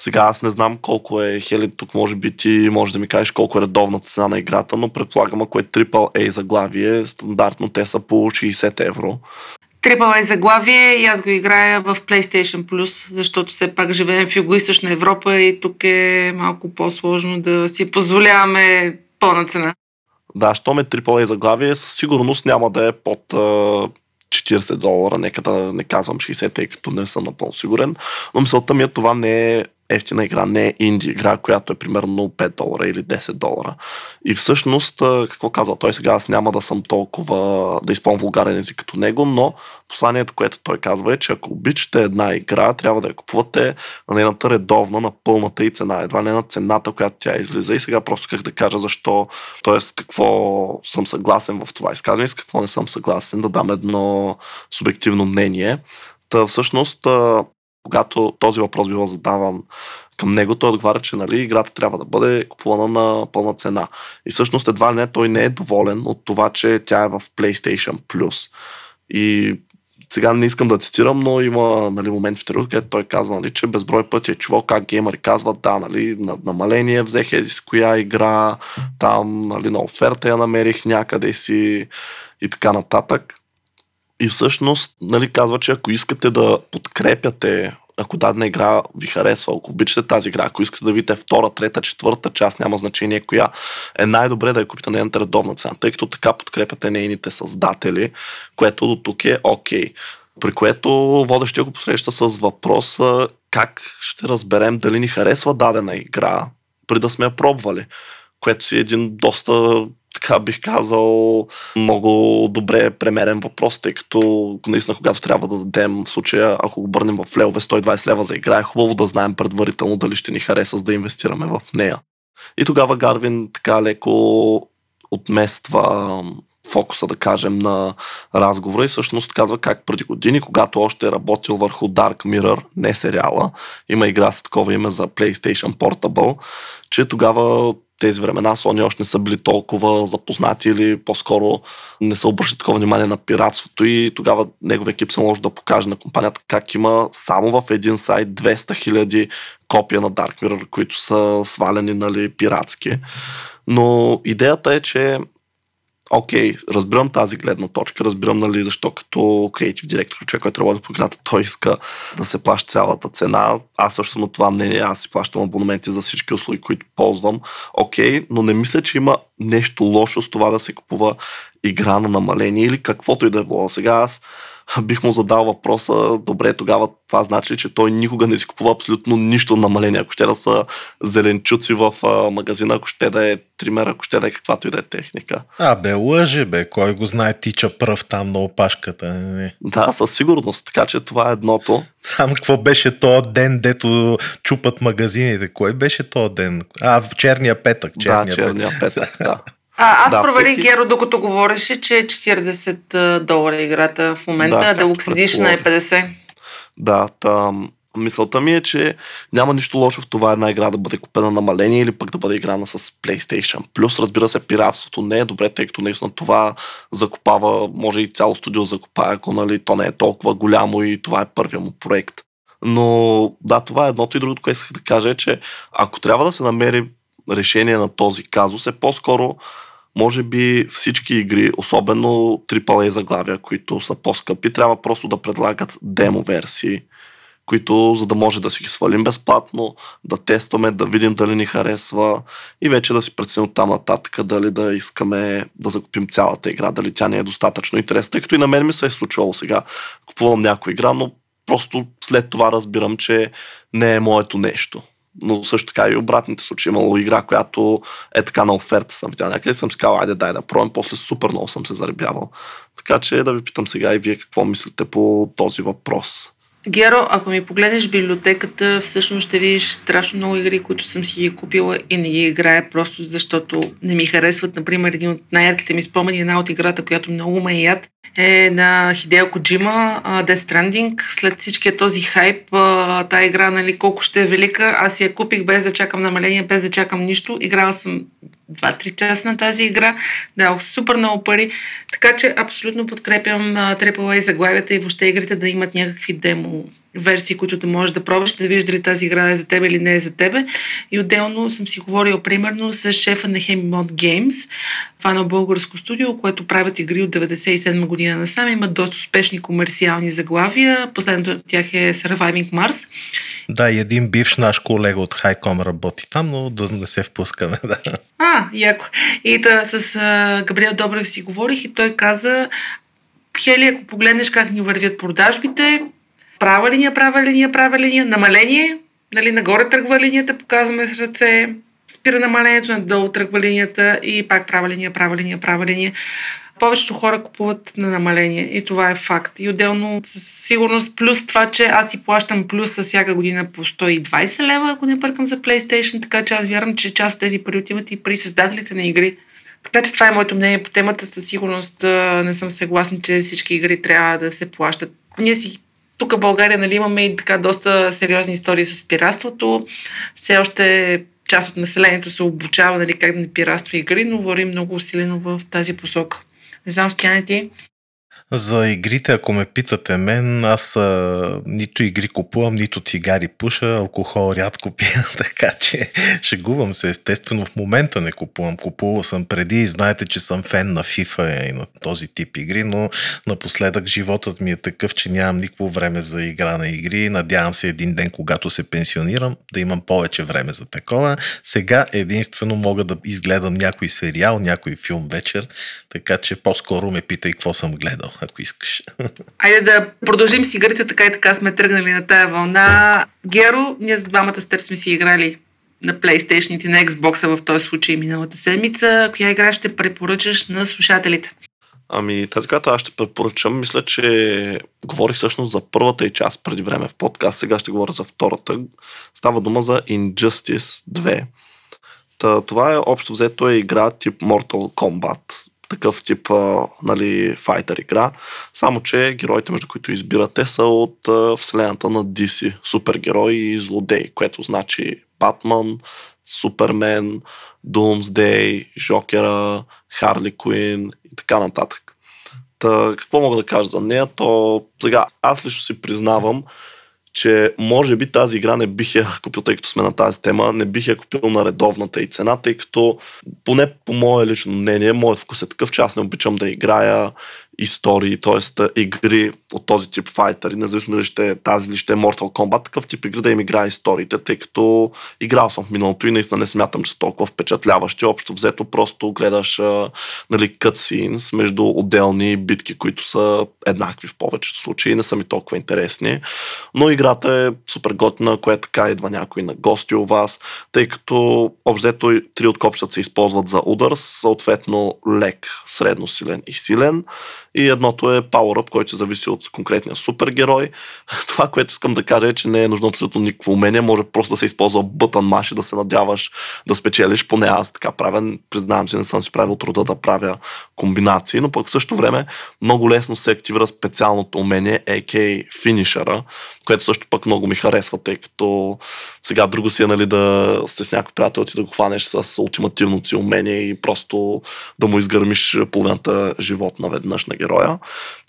Сега аз не знам колко е, Хелен, тук може би ти може да ми кажеш колко е редовната цена на играта, но предполагам, ако е AAA заглавие, стандартно те са по 60 евро. AAA заглавие и аз го играя в PlayStation Plus, защото все пак живеем в Югоизточна Европа и тук е малко по-сложно да си позволяваме пълна цена. Да, щом е AAA заглавие, със сигурност няма да е под $40, нека да не казвам 60, тъй като не съм напълно сигурен, но мисълта ми е, това не е ефтина игра, не е инди игра, която е примерно $5 или $10. И всъщност, какво казва той сега, аз няма да съм толкова, да използвам вулгарен език като него, но посланието, което той казва е, че ако обичате една игра, трябва да я купувате на нейната редовна, на пълната и цена, едва не на цената, която тя излиза. И сега просто как да кажа защо, т.е. какво съм съгласен в това изказване и с какво не съм съгласен, да дам едно субективно мнение. Та всъщност, когато този въпрос бива задаван към него, той отговаря, че играта трябва да бъде купувана на пълна цена. И всъщност едва ли не, той не е доволен от това, че тя е в PlayStation Plus. И сега не искам да цитирам, но има момент в интервю, където той казва, че безброй пъти е чувал как геймъри казват, да, намаление взех ези с коя игра, там на оферта я намерих някъде си и така нататък. И всъщност казва, че ако искате да подкрепяте, ако дадена игра ви харесва, ако обичате тази игра, ако искате да видите втора, трета, четвърта част, няма значение коя, е най-добре да я купите на една редовна цена, тъй като така подкрепяте нейните създатели, което до тук е окей. При което водещия го посреща с въпроса как ще разберем дали ни харесва дадена игра, преди да сме я пробвали, което си е един доста, така бих казал, много добре премерен въпрос, тъй като наистина, когато трябва да дадем в случая, ако го бърнем в левове, 120 лева за игра, е хубаво да знаем предварително дали ще ни хареса, за да инвестираме в нея. И тогава Гарвин така леко отмества фокуса, да кажем, на разговора и всъщност казва как преди години, когато още е работил върху Dark Mirror, не сериала, има игра с такова име за PlayStation Portable, че тогава тези времена Sony още не са били толкова запознати или по-скоро не са обръщали такова внимание на пиратството и тогава неговия екип се може да покаже на компанията как има само в един сайт 200 000 копия на Dark Mirror, които са свалени, нали, пиратски. Но идеята е, че окей, разбирам тази гледна точка, разбирам, нали, защо като креатив директор, човек, който работи по играта, той иска да се плаща цялата цена. Аз също съм от това мнение, аз си плащам абонаменти за всички услуги, които ползвам. Окей, но не мисля, че има нещо лошо с това да се купува игра на намаление или каквото и да е било. Сега аз бих му задал въпроса, добре, тогава това значи, че той никога не си купува абсолютно нищо намаление. Ако ще да са зеленчуци в магазина, ако ще да е тример, ако ще да е каквато и да е техника. Лъже, кой го знае, тича пръв там на опашката. Не. Да, със сигурност, така че това е едното. Само какво беше този ден, дето чупат магазините? Кой беше този ден? Черния петък. Да. Аз проверих, всеки... Геро, докато говореше, че $40 играта в момента, да го седиш на $50. Да, мисълта ми е, че няма нищо лошо в това една игра да бъде купена намаление или пък да бъде играна с PlayStation Plus. Разбира се, пиратството не е добре, тъй като наистина това закупава, може и цяло студио закупава, ако, нали, то не е толкова голямо и това е първия му проект. Но да, това е едното, и другото, което исках да кажа е, че ако трябва да се намери решение на този казус е по-скоро, може би всички игри, особено AAA заглавия, които са по-скъпи, трябва просто да предлагат демо версии, които, за да може да си ги свалим безплатно, да тестваме, да видим дали ни харесва и вече да си преценим там нататък дали да искаме да закупим цялата игра, дали тя не е достатъчно интересна, тъй като и на мен ми се е случвало сега. Купувам някоя игра, но просто след това разбирам, че не е моето нещо. Но също така и обратните случаи. Имало игра, която е така на оферта, съм видял някъде, съм си казал, айде дай да пробвам, после супер много съм се заребявал. Така че да ви питам сега и вие какво мислите по този въпрос. Геро, ако ми погледнеш библиотеката, всъщност ще видиш страшно много игри, които съм си ги купила и не ги играя, просто защото не ми харесват. Например, един от най-ярките ми спомени, една от играта, която много ме яд, е на Хидео Коджима, Death Stranding. След всичкия този хайп, тая игра, нали, колко ще е велика, аз я купих без да чакам намаление, без да чакам нищо. Играла съм 2-3 часа на тази игра, дадох супер много пари, така че абсолютно подкрепям AAA заглавията и въобще игрите да имат някакви демо версии, които да можеш да пробваш, да виждаш дали тази игра е за теб или не е за тебе. И отделно съм си говорила примерно с шефа на Hemimod Games, това на българско студио, което правят игри от 1997 година насам, имат доста успешни комерциални заглавия, последното от тях е Surviving Mars. Да, и един бивш наш колега от HiCom работи там, но да не се впускаме. Да. Яко. И да, с Габриел Добрев си говорих и той каза: Хели, ако погледнеш как ни вървят продажбите, права линия, намаление, нали, нагоре тръгва линията, показваме с ръце, спира намалението, надолу тръгва линията и пак права линия. Повечето хора купуват на намаление и това е факт. И отделно със сигурност, плюс това, че аз си плащам плюс всяка година по $120, ако не бъркам, за PlayStation, така че аз вярвам, че част от тези пари отиват и при създателите на игри. Така че това е моето мнение по темата. Със сигурност не съм съгласна, че всички игри трябва да се плащат. Ние си тук в България, нали, имаме и така доста сериозни истории с пиратството. Все още част от населението се обучава, нали, как да не пиратства игри, но върви много усилено в тази посока. Не знам, Стяне, ти? За игрите, ако ме питате мен, аз нито игри купувам, нито цигари пуша, алкохол рядко пия, така че шегувам се. Естествено, в момента не купувам. Купувал съм преди и знаете, че съм фен на FIFA и на този тип игри, но напоследък животът ми е такъв, че нямам никакво време за игра на игри. Надявам се един ден, когато се пенсионирам, да имам повече време за такова. Сега единствено мога да изгледам някой сериал, някой филм вечер, така че по-скоро ме питай какво съм гледал, ако искаш. Айде да продължим с игрите, така и така сме тръгнали на тая вълна. Геро, ние с двамата с теб сме си играли на PlayStation и на Xbox в този случай миналата седмица. Коя игра ще препоръчаш на слушателите? Тази, която аз ще препоръчам, мисля, че говорих всъщност за първата и част преди време в подкаст, сега ще говоря за втората. Става дума за Injustice 2. Това е общо взето е игра тип Mortal Kombat. Такъв тип, нали, файтер игра, само че героите, между които избирате, са от вселената на DC, супергерои и злодеи, което значи Батман, Супермен, Doomsday, Жокера, Харли Куин и така нататък. Та, какво мога да кажа за нея? То сега, аз лично си признавам, че може би тази игра не бих я купил, тъй като сме на тази тема, не бих я купил на редовната и цена, тъй като поне по мое лично мнение, моят вкус е такъв, че аз не обичам да играя истории, т.е. игри от този тип файтери, независимо ли ще е тази или ще е Mortal Kombat, такъв тип игри да им играя историите, тъй като играл съм в миналото и наистина не смятам, че са толкова впечатляващи. Общо взето просто гледаш cutscenes между отделни битки, които са еднакви в повечето случаи, не са ми толкова интересни. Но играта е супер готина, кое така идва някой на гости у вас, тъй като общо взето три от копчета се използват за удар, съответно лек, средно силен и силен. И едното е Power Up, който зависи от конкретния супергерой. Това, което искам да кажа е, че не е нужно абсолютно никакво умение, може просто да се използва бътън маш и да се надяваш да спечелиш, поне аз така правя. Признавам си, не съм си правил труда да правя комбинации, но пък в същото време много лесно се активира специалното умение, AK финишера, което също пък много ми харесва, тъй като сега друго си е, нали, да сте с някой приятел и да го хванеш с ултимативното си умение и просто да му изгърмиш половината живот наведнъж на героя.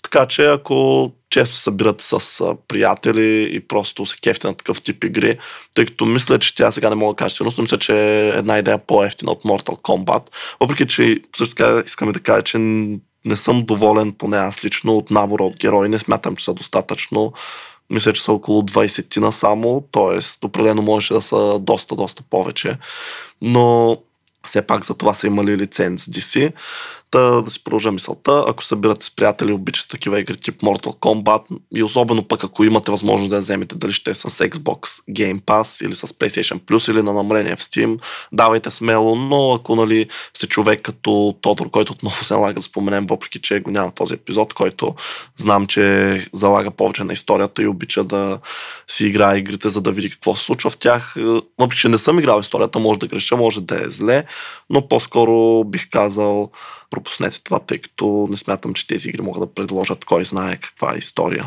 Така че ако често се събирате с приятели и просто се кефте на такъв тип игри, тъй като мисля, че тя сега не мога да кажа сигурност, но мисля, че е една идея по-ефтина от Mortal Kombat. Въпреки, че също така искам да кажа, че не съм доволен, поне аз лично, от набора от герои. Не смятам, че са достатъчно. Мисля, че са около 20-тина само, т.е. определено можеше да са доста повече. Но все пак за това са имали лиценз DC. Да си продължа мисълта, ако събирате с приятели, обичате такива игри тип Mortal Kombat и особено пък ако имате възможност да я вземете, дали ще е с Xbox Game Pass или с PlayStation Plus или на намаление в Steam, давайте смело, но ако, нали, сте човек като Тодор, който отново се налага да споменем, въпреки че го няма този епизод, който знам, че залага повече на историята и обича да си играе игрите, за да види какво се случва в тях. Въпреки че не съм играл историята, може да греша, може да е зле, но по-скоро бих казал пропуснете това, тъй като не смятам, че тези игри могат да предложат кой знае каква е история.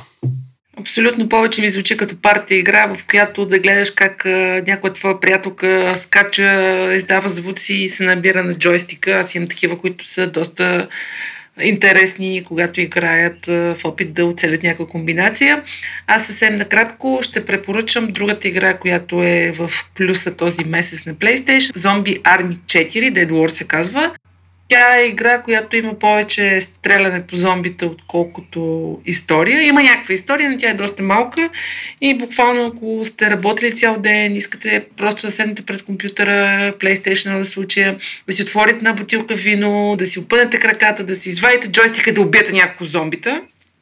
Абсолютно повече ми звучи като партия игра, в която да гледаш как някоя твоя приятелка скача, издава звуци и се набира на джойстика. Аз имам такива, които са доста интересни, когато играят в опит да оцелят някаква комбинация. Аз съвсем накратко ще препоръчам другата игра, която е в плюса този месец на PlayStation. Zombie Army 4, Dead War се казва. Тя е игра, която има повече стреляне по зомбите, отколкото история. Има някаква история, но тя е доста малка и буквално ако сте работили цял ден, искате просто да седнете пред компютъра, PlayStation да случая, да си отворите една бутилка вино, да си опънете краката, да си извадите джойстика и да убиете някакво зомбита.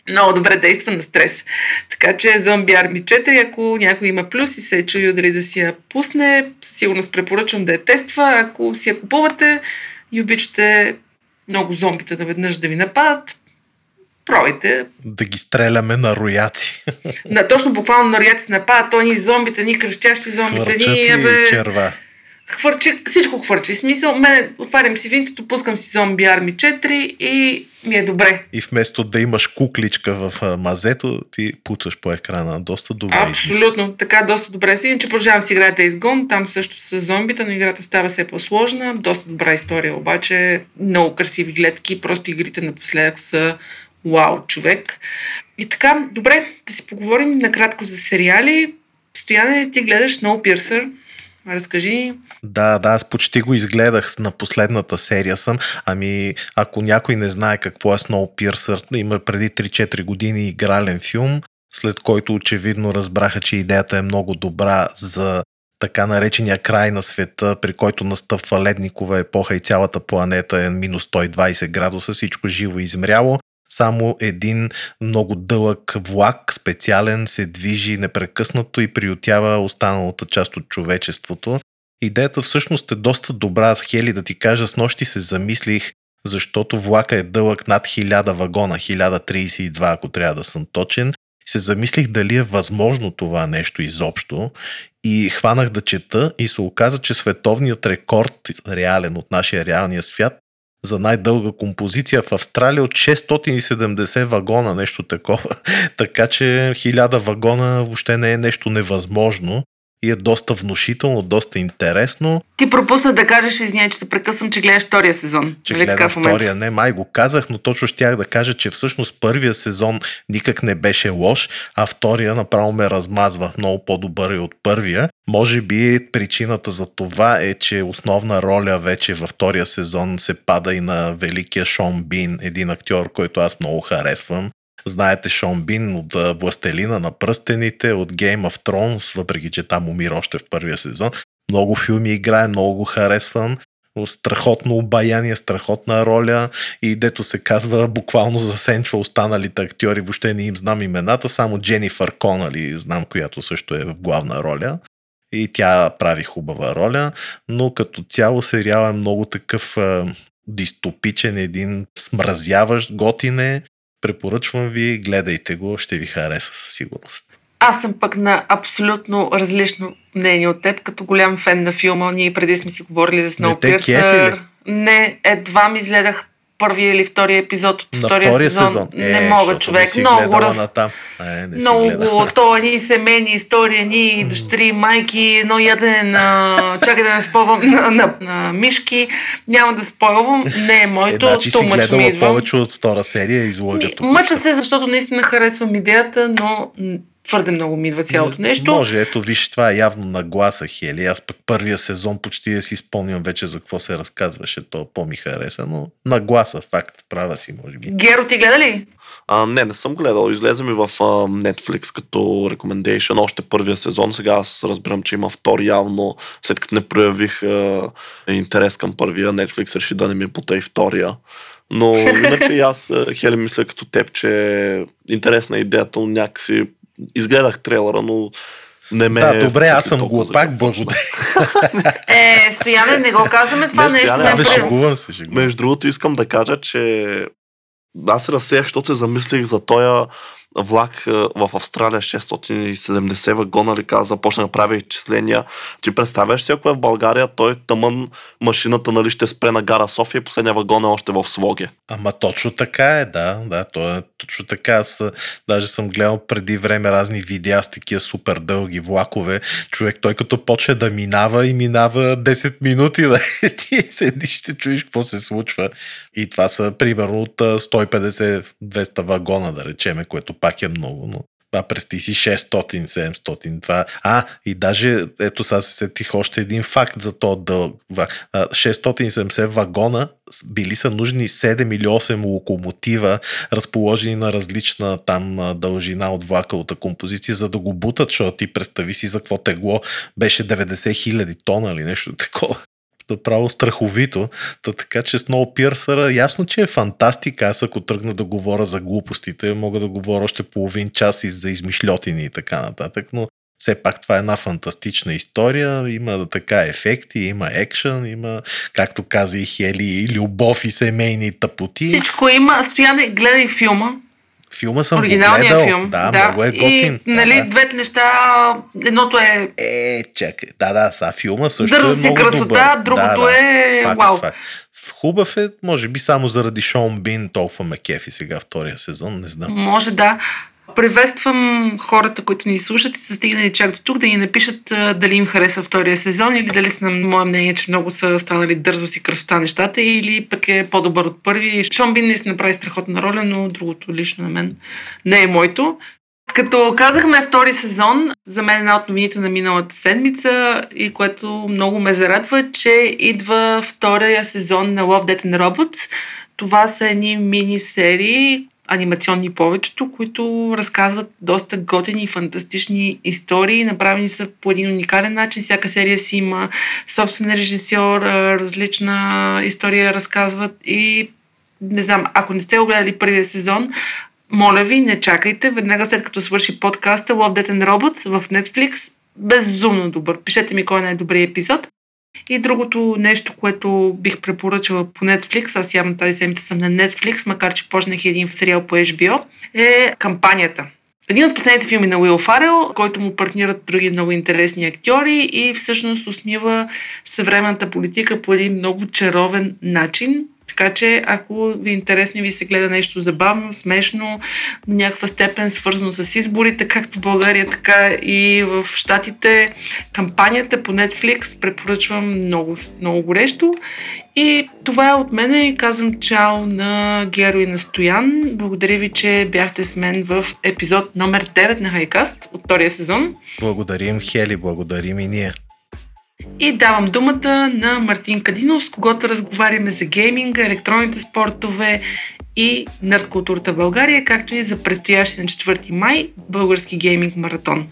Много добре действа на стрес. Така че Zombie Army 4, ако някой има плюс и се е чудил дали да си я пусне, сигурно препоръчвам да я тества. Ако си я купувате и обичате много зомбите наведнъж да ви нападат, пробайте. Да ги стреляме на рояци. Да, точно буквално на рояци нападат. То ни зомбите, ни кръщящи зомбите. Хвърчат ни, черва. Хвърче, всичко хвърче. Смисъл, мен отварям си винтото, пускам си Zombie Army 4 и ми е добре. И вместо да имаш кукличка в мазето, ти пуцаш по екрана. Доста добре. Абсолютно. Така, доста добре си. Иначе продължавам с играта Days Gone. Там също с зомбита, но играта става все по-сложна. Доста добра история обаче. Много красиви гледки. Просто игрите напоследък са вау, човек. И така, добре, да си поговорим накратко за сериали. Стояне, ти гледаш Snowpiercer. Разкажи. Да, аз почти го изгледах, на последната серия съм. Ами, ако някой не знае какво е Snowpiercer, има преди 3-4 години игрален филм, след който очевидно разбраха, че идеята е много добра за така наречения край на света, при който настъпва ледникова епоха и цялата планета е минус 120 градуса, всичко живо и измряло. Само един много дълъг влак, специален, се движи непрекъснато и приютява останалата част от човечеството. Идеята всъщност е доста добра. Хели, да ти кажа, снощи се замислих, защото влака е дълъг над 1000 вагона, 1032, ако трябва да съм точен. Се замислих дали е възможно това нещо изобщо и хванах да чета и се оказа, че световният рекорд, реален от нашия реалния свят, за най-дълга композиция в Австралия от 670 вагона, нещо такова. Така че 1000 вагона въобще не е нещо невъзможно. и е доста внушително, доста интересно. Ти пропусна да кажеш, извиня, че се прекъсвам, че гледаш втория сезон. Че гледам втория, не, май го казах, но точно щях да кажа, че всъщност първия сезон никак не беше лош, а втория направо ме размазва. Много по-добър и от първия. Може би причината за това е, че основна роля вече във втория сезон се пада и на великия Шон Бин, един актьор, който аз много харесвам. Знаете Шон Бин от Властелина на пръстените, от Game of Thrones, въпреки че там умира още в първия сезон. Много филми играе, много го харесвам. Страхотно обаяние, страхотна роля и дето се казва буквално засенчва останалите актьори. Въобще не им знам имената, само Дженифър Конали знам, която също е в главна роля. И тя прави хубава роля, но като цяло сериал е много такъв дистопичен, един смразяващ, готине. Препоръчвам ви, гледайте го, ще ви хареса със сигурност. Аз съм пък на абсолютно различно мнение от теб, като голям фен на филма. Ние преди сме си говорили за Сноупирсър. Не, едва ми изгледах първия или втория епизод от втория сезон. Не мога, човек. Много то едни семейни истории, едни дъщери, майки, едно ядене на... Чакай да не спойвам на мишки. Няма да спойвам. Не е моето. Значи си гледала повече от втора серия. Мъча се, защото наистина харесвам идеята, но... Твърде много ми идва цялото нещо. Може, ето виж, това е явно нагласа, Хели. Аз пък първия сезон почти да си спомням вече за какво се разказваше. То по-ми хареса, но нагласа, факт, права си, може би. Геро, ти гледа ли? Не съм гледал. Излезе ми в Netflix като recommendation още първия сезон. Сега аз разбирам, че има втори явно. След като не проявих интерес към първия, Netflix реши да не ми потай втория. Но иначе и аз, Хели, мисля като теб, че интересна идеята, някакси изгледах трейлера, но не ме... Да, добре, аз съм глупак, благодаря. Стояне, не го казваме това нещо. Между другото, искам да кажа, че аз се разсеях, защото се замислих за този влак в Австралия, 670 вагона, започна да прави изчисления. Ти представяш си, ако е в България, той тъмън машината, нали, ще спре на гара София и последния вагон е още в Своге. Ама точно така е, да, то е точно така. Аз даже съм гледал преди време разни видеа с такива супер дълги влакове. Човек, той като почне да минава 10 минути, да, ти седиш, ще чуеш какво се случва. И това са примерно от 150-200 вагона, да речеме, което пак е много, но това прести си 600-700. Това... И даже, ето сега се сетих още един факт за този дълг. 670 вагона били са нужни 7 или 8 локомотива, разположени на различна там дължина от влаковата композиция, за да го бутат, защото ти представи си за какво тегло беше 90 хиляди тона или нещо такова. Право страховито. Така че Сноупирсъра, ясно, че е фантастика. Аз ако тръгна да говоря за глупостите, мога да говоря още половин час и за измишльотини и така нататък, но все пак това е една фантастична история. Има така ефекти, има екшън, има, както каза и Хели, и любов, и семейни тъпоти. Всичко има. Стояне, гледай филма. Филма съм го гледал. Филм. Да, много е готин. И, нали, двете неща, едното е... Чакай. Да, са филма също дързо е много красота, добър. Дързо си красота, другото е... Факт, вау. Факт. Хубав е, може би само заради Шон Бин, толкова ме кефи сега втория сезон, не знам. Може, да. Приветствам хората, които ни слушат и са стигнали чак до тук, да ни напишат дали им харесва втория сезон или дали са на мое мнение, че много са станали дързост и красота нещата, или пък е по-добър от първи. Шон Бин не си направи страхотна роля, но другото лично на мен не е моето. Като казахме втори сезон, за мен една от новините на миналата седмица и което много ме зарадва, че идва втория сезон на Love, Death and Robots. Това са едни мини-серии, анимационни повечето, които разказват доста готини и фантастични истории. Направени са по един уникален начин. Всяка серия си има собствен режисьор, различна история разказват и не знам, ако не сте огледали първия сезон, моля ви, не чакайте. Веднага след като свърши подкаста Love, Death and Robots в Netflix, безумно добър. Пишете ми кой е най-добрият епизод. И другото нещо, което бих препоръчала по Netflix, аз явно тази седмица съм на Netflix, макар че почнах един сериал по HBO, е Кампанията. Един от последните филми на Уил Фарел, който му партнират други много интересни актьори и всъщност усмива съвременната политика по един много чаровен начин. Така че, ако ви е интересно, ви се гледа нещо забавно, смешно, някаква степен свързано с изборите, както в България, така и в Щатите, кампанията по Netflix препоръчвам много, много горещо. И това е от мене и казвам чао на Геро и на Стоян. Благодаря ви, че бяхте с мен в епизод номер 9 на Highcast от втория сезон. Благодарим, Хели, благодарим и ние. И давам думата на Мартин Кадинов, с когото разговаряме за гейминга, електронните спортове и нърдкултурата в България, както и за предстоящи на 4 май български гейминг маратон.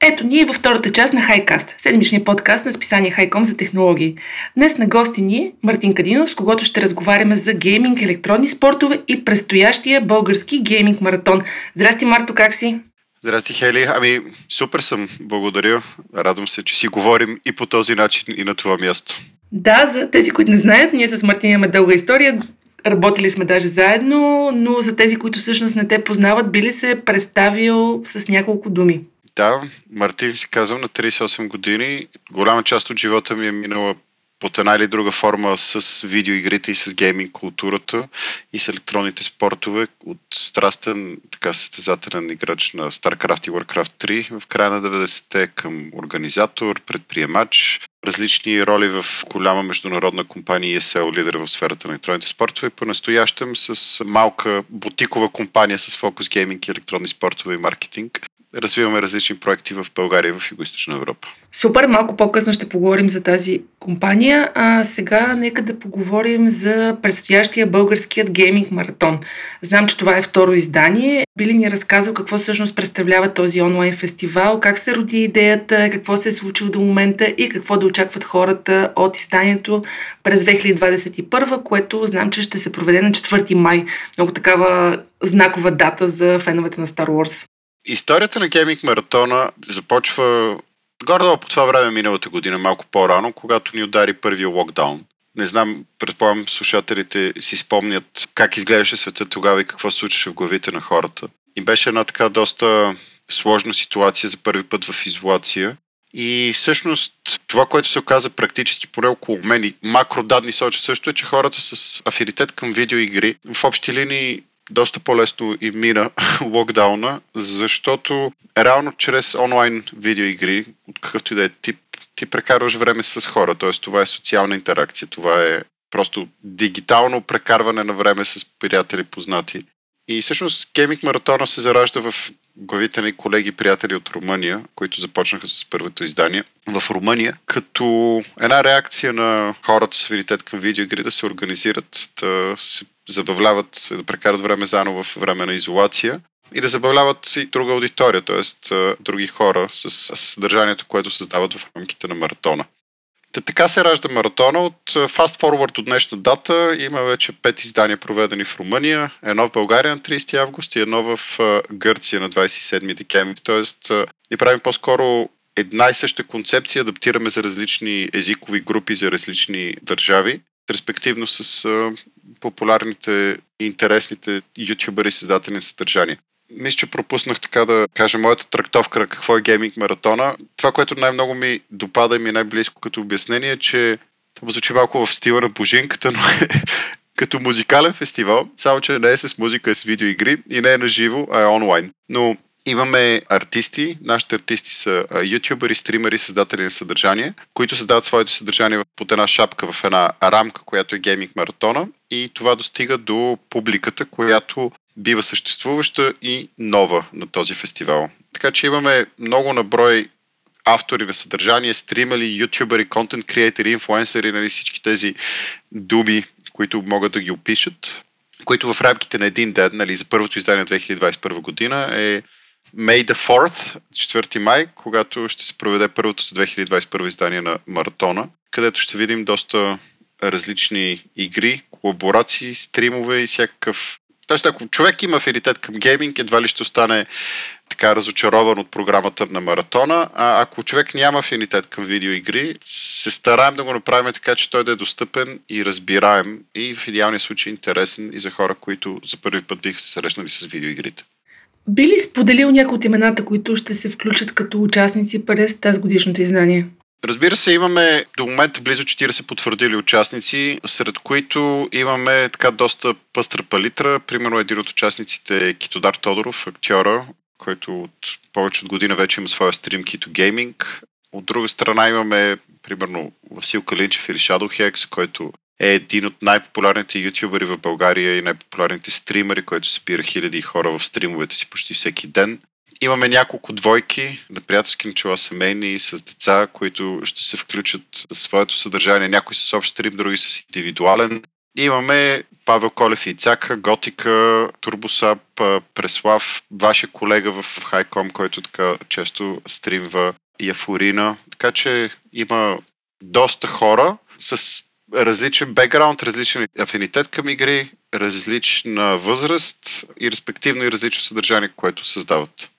Ето ние във втората част на Highcast, седмичния подкаст на списание HiCom за технологии. Днес на гости ни е Мартин Кадинов, с когото ще разговаряме за гейминг, електронни спортове и предстоящия български гейминг маратон. Здрасти, Марто, как си? Здрасти, Хели. Ами, супер съм. Благодаря. Радвам се, че си говорим и по този начин и на това място. Да, за тези, които не знаят, ние с Мартин имаме дълга история. Работили сме даже заедно, но за тези, които всъщност не те познават, би ли се представил с няколко думи? Да, Мартин си казвам, на 38 години. Голяма част от живота ми е минала под една или друга форма с видеоигрите и с гейминг културата и с електронните спортове, от страстен, така състезателен играч на StarCraft и Warcraft 3 в края на 90-те към организатор, предприемач, различни роли в голяма международна компания и SEO лидер в сферата на електронните спортове, по-настоящем с малка бутикова компания с фокус гейминг и електронни спортове и маркетинг. Развиваме различни проекти в България и в Югоизточна Европа. Супер, малко по-късно ще поговорим за тази компания, а сега нека да поговорим за предстоящия българският гейминг маратон. Знам, че това е второ издание. Би ли ни разказал какво всъщност представлява този онлайн фестивал, как се роди идеята, какво се е случило до момента и какво да очакват хората от изданието през 2021, което знам, че ще се проведе на 4 май. Много такава знакова дата за феновете на Star Wars. Историята на гейминг маратона започва горе-долу по това време миналата година, малко по-рано, когато ни удари първия локдаун. Не знам, предполагам слушателите си спомнят как изглеждаше света тогава и какво се случваше в главите на хората. И беше една така доста сложна ситуация за първи път в изолация. И всъщност това, което се оказа практически поне около мен и макродадни сочат също е, че хората с афинитет към видеоигри в общи линии доста по-лесно и мина локдауна, защото реално чрез онлайн видеоигри, от какъвто и да е тип, ти прекарваш време с хора, т.е. това е социална интеракция, това е просто дигитално прекарване на време с приятели, познати. И всъщност гейминг маратона се заражда в главите на колеги и приятели от Румъния, които започнаха с първото издание в Румъния, като една реакция на хората с афинитет към видеоигри да се организират, да се забавляват, да прекарат време заедно в време на изолация и да забавляват и друга аудитория, т.е. други хора с съдържанието, което създават в рамките на маратона. Така се ражда маратона. От Fast Forward от днешна дата има вече 5 издания проведени в Румъния, едно в България на 30 август и едно в Гърция на 27 декември. Тоест, ни правим по-скоро една и съща концепция, адаптираме за различни езикови групи, за различни държави, респективно с популярните и интересните ютубери и създатели на съдържания. Мисля, че пропуснах така да кажа моята трактовка на какво е гейминг маратона. Това, което най-много ми допада и ми е най-близко като обяснение, е, че това звучи малко в стила на Божинката, но е като музикален фестивал, само че не е с музика, е с видеоигри и не е на живо, а е онлайн. Но имаме артисти, нашите артисти са ютубери, стримери, създатели на съдържание, които създават своето съдържание под една шапка, в една рамка, която е гейминг маратона, и това достига до публиката, която бива съществуваща и нова на този фестивал. Така че имаме много наброй автори на съдържание, стримери, ютубери, контент креатори, инфлуенсъри, нали, всички тези думи, които могат да ги опишат, които в рамките на един ден, нали, за първото издание на 2021 година е May the 4th, 4 май, когато ще се проведе първото за 2021 издание на маратона, където ще видим доста различни игри, колаборации, стримове и всякакъв. Тоест, ако човек има афинитет към гейминг, едва ли ще остане така разочарован от програмата на маратона, а ако човек няма афинитет към видеоигри, се стараем да го направим така, че той да е достъпен и разбираем и в идеалния случай интересен и за хора, които за първи път биха се срещнали с видеоигрите. Би ли споделил някои от имената, които ще се включат като участници през тази годишното издание? Разбира се, имаме до момента близо 40 потвърдили участници, сред които имаме така доста пъстра палитра. Примерно един от участниците е Китодар Тодоров, актьора, който от повече от година вече има своя стрим Кито Гейминг. От друга страна имаме примерно Васил Калинчев или Shadow Hex, който е един от най-популярните ютубери в България и най-популярните стримери, който събира хиляди хора в стримовете си почти всеки ден. Имаме няколко двойки на приятелски начала, семейни и с деца, които ще се включат със своето съдържание. Някои с общ стрим, други с индивидуален. Имаме Павел Колев и Ицака, Готика, Турбосап, Преслав, вашия колега в HiCom, който така често стримва, и Афорина. Така че има доста хора с различен бекграунд, различен афинитет към игри, различна възраст и респективно и различно съдържание, което създават.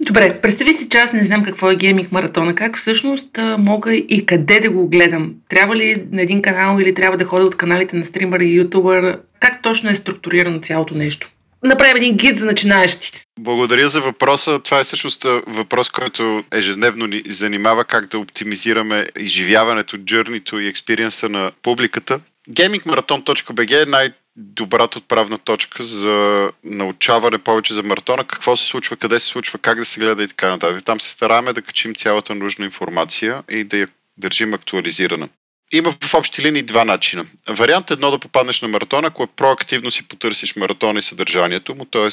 Добре, представи си, че аз не знам какво е гейминг маратона. Как всъщност мога и къде да го гледам? Трябва ли на един канал или трябва да ходя от каналите на стримър и ютубър? Как точно е структурирано цялото нещо? Направим един гид за начинаещи. Благодаря за въпроса. Това е всъщност въпрос, който ежедневно ни занимава, как да оптимизираме изживяването, джърнито и експириенса на публиката. gamingmarathon.bg е най-добрата отправна точка за научаване повече за маратона, какво се случва, къде се случва, как да се гледа и така нататък. Там се стараваме да качим цялата нужна информация и да я държим актуализирана. Има в общи линии два начина. Вариант едно да попаднеш на маратона, ако проактивно си потърсиш маратона и съдържанието му, т.е.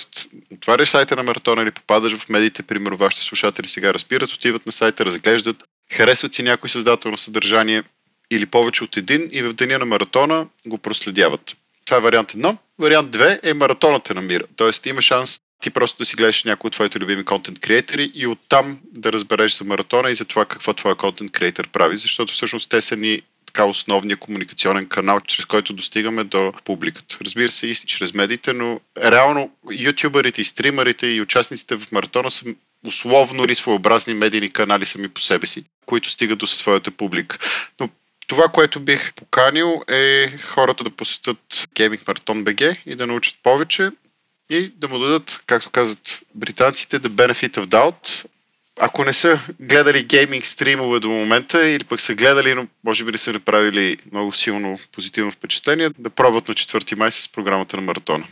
отваряш сайта на маратона или попадаш в медиите, примерно вашите слушатели сега разбират, отиват на сайта, разглеждат, харесват си някой създател на съдържание или повече от един и в деня на маратона го проследяват. Това е вариант едно. Вариант две е маратонът те намира, т.е. има шанс ти просто да си гледаш някои от твоите любими контент креатори и оттам да разбереш за маратона и за това какво твоя контент креатор прави, защото всъщност те са ни така основния комуникационен канал, чрез който достигаме до публиката. Разбира се, и чрез медиите, но реално ютуберите и стримерите и участниците в маратона са условно или своеобразни медийни канали сами по себе си, които стигат до своята публика. Но това, което бих поканил, е хората да посетят gamingmarathon.bg и да научат повече и да му дадат, както казват британците, the benefit of doubt. Ако не са гледали гейминг стримове до момента или пък са гледали, но може би не са направили много силно позитивно впечатление, да пробват на 4 май с програмата на маратона.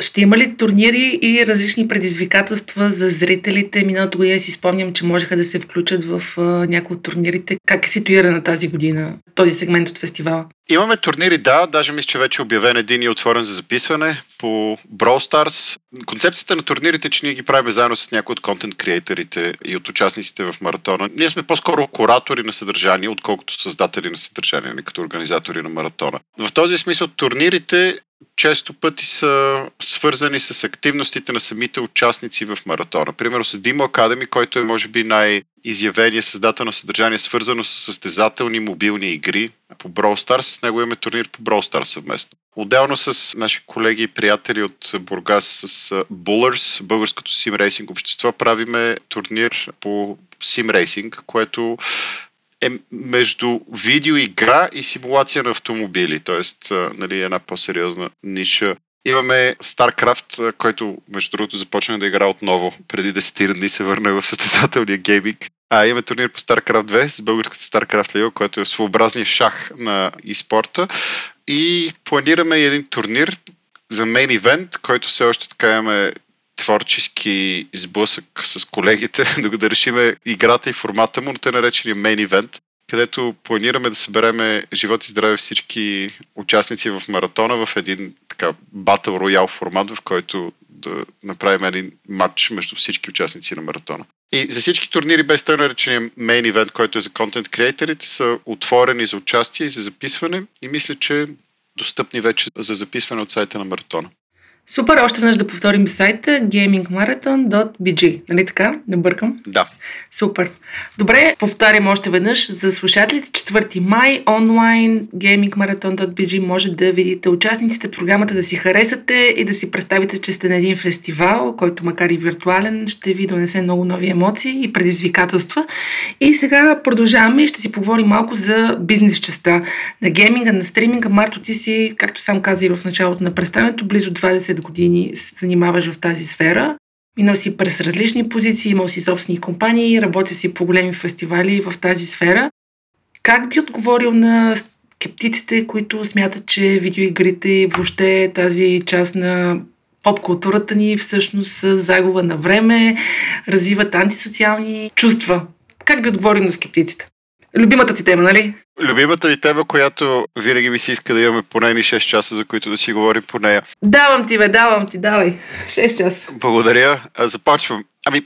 Ще има ли турнири и различни предизвикателства за зрителите? Миналата година си спомням, че можеха да се включат в някои от турнирите. Как е ситуирана тази година този сегмент от фестивала? Имаме турнири, да. Даже мисля, че вече е обявен един и отворен за записване по Brawl Stars. Концепцията на турнирите е, че ние ги правим заедно с някои от контент креаторите и от участниците в маратона. Ние сме по-скоро куратори на съдържание, отколкото създатели на съдържание, не като организатори на маратона. В този смисъл турнирите често пъти са свързани с активностите на самите участници в маратона. Примерно с Dimo Academy, който е може би най-изявения създател на съдържание, свързано с състезателни мобилни игри по Brawl Stars. С него имаме турнир по Brawl Stars съвместно. Отделно с наши колеги и приятели от Бургас, с Bullers, българското симрейсинг общество, правиме турнир по симрейсинг, което е между видеоигра и симулация на автомобили, т.е. нали, една по-сериозна ниша. Имаме StarCraft, който между другото започна да игра отново преди 10 дни, се върна в състезателния гейминг. А имаме турнир по StarCraft 2 с българската StarCraft League, който е своеобразния шах на e-спорта. И планираме един турнир за main event, който все още така имаме творчески сблъсък с колегите, да решиме играта и формата му, но те наречения main event, където планираме да събереме живот и здраве всички участници в маратона в един така батъл роял формат, в който да направим един матч между всички участници на маратона. И за всички турнири, без тъй наречения main event, който е за контент креаторите, са отворени за участие и за записване и мисля, че достъпни вече за записване от сайта на маратона. Супер, още веднъж да повторим сайта gamingmarathon.bg, нали така? Не бъркам? Да. Супер. Добре, повторим още веднъж за слушателите. 4 май онлайн gamingmarathon.bg може да видите участниците в програмата, да си харесате и да си представите, че сте на един фестивал, който макар и виртуален, ще ви донесе много нови емоции и предизвикателства. И сега продължаваме и ще си поговорим малко за бизнес частта на гейминга, на стриминга. Марто, ти си, както сам каза и в началото на представянето, близо 20 години се занимаваш в тази сфера. Минал си през различни позиции, имал си собствени компании, работил си по големи фестивали в тази сфера. Как би отговорил на скептиците, които смятат, че видеоигрите и въобще тази част на поп-културата ни всъщност са загуба на време, развиват антисоциални чувства? Как би отговорил на скептиците? Любимата ти тема, нали? Любимата ви тема, която винаги ми се иска да имаме поне 6 часа, за които да си говорим по нея. Давай. 6 часа. Благодаря. Започвам.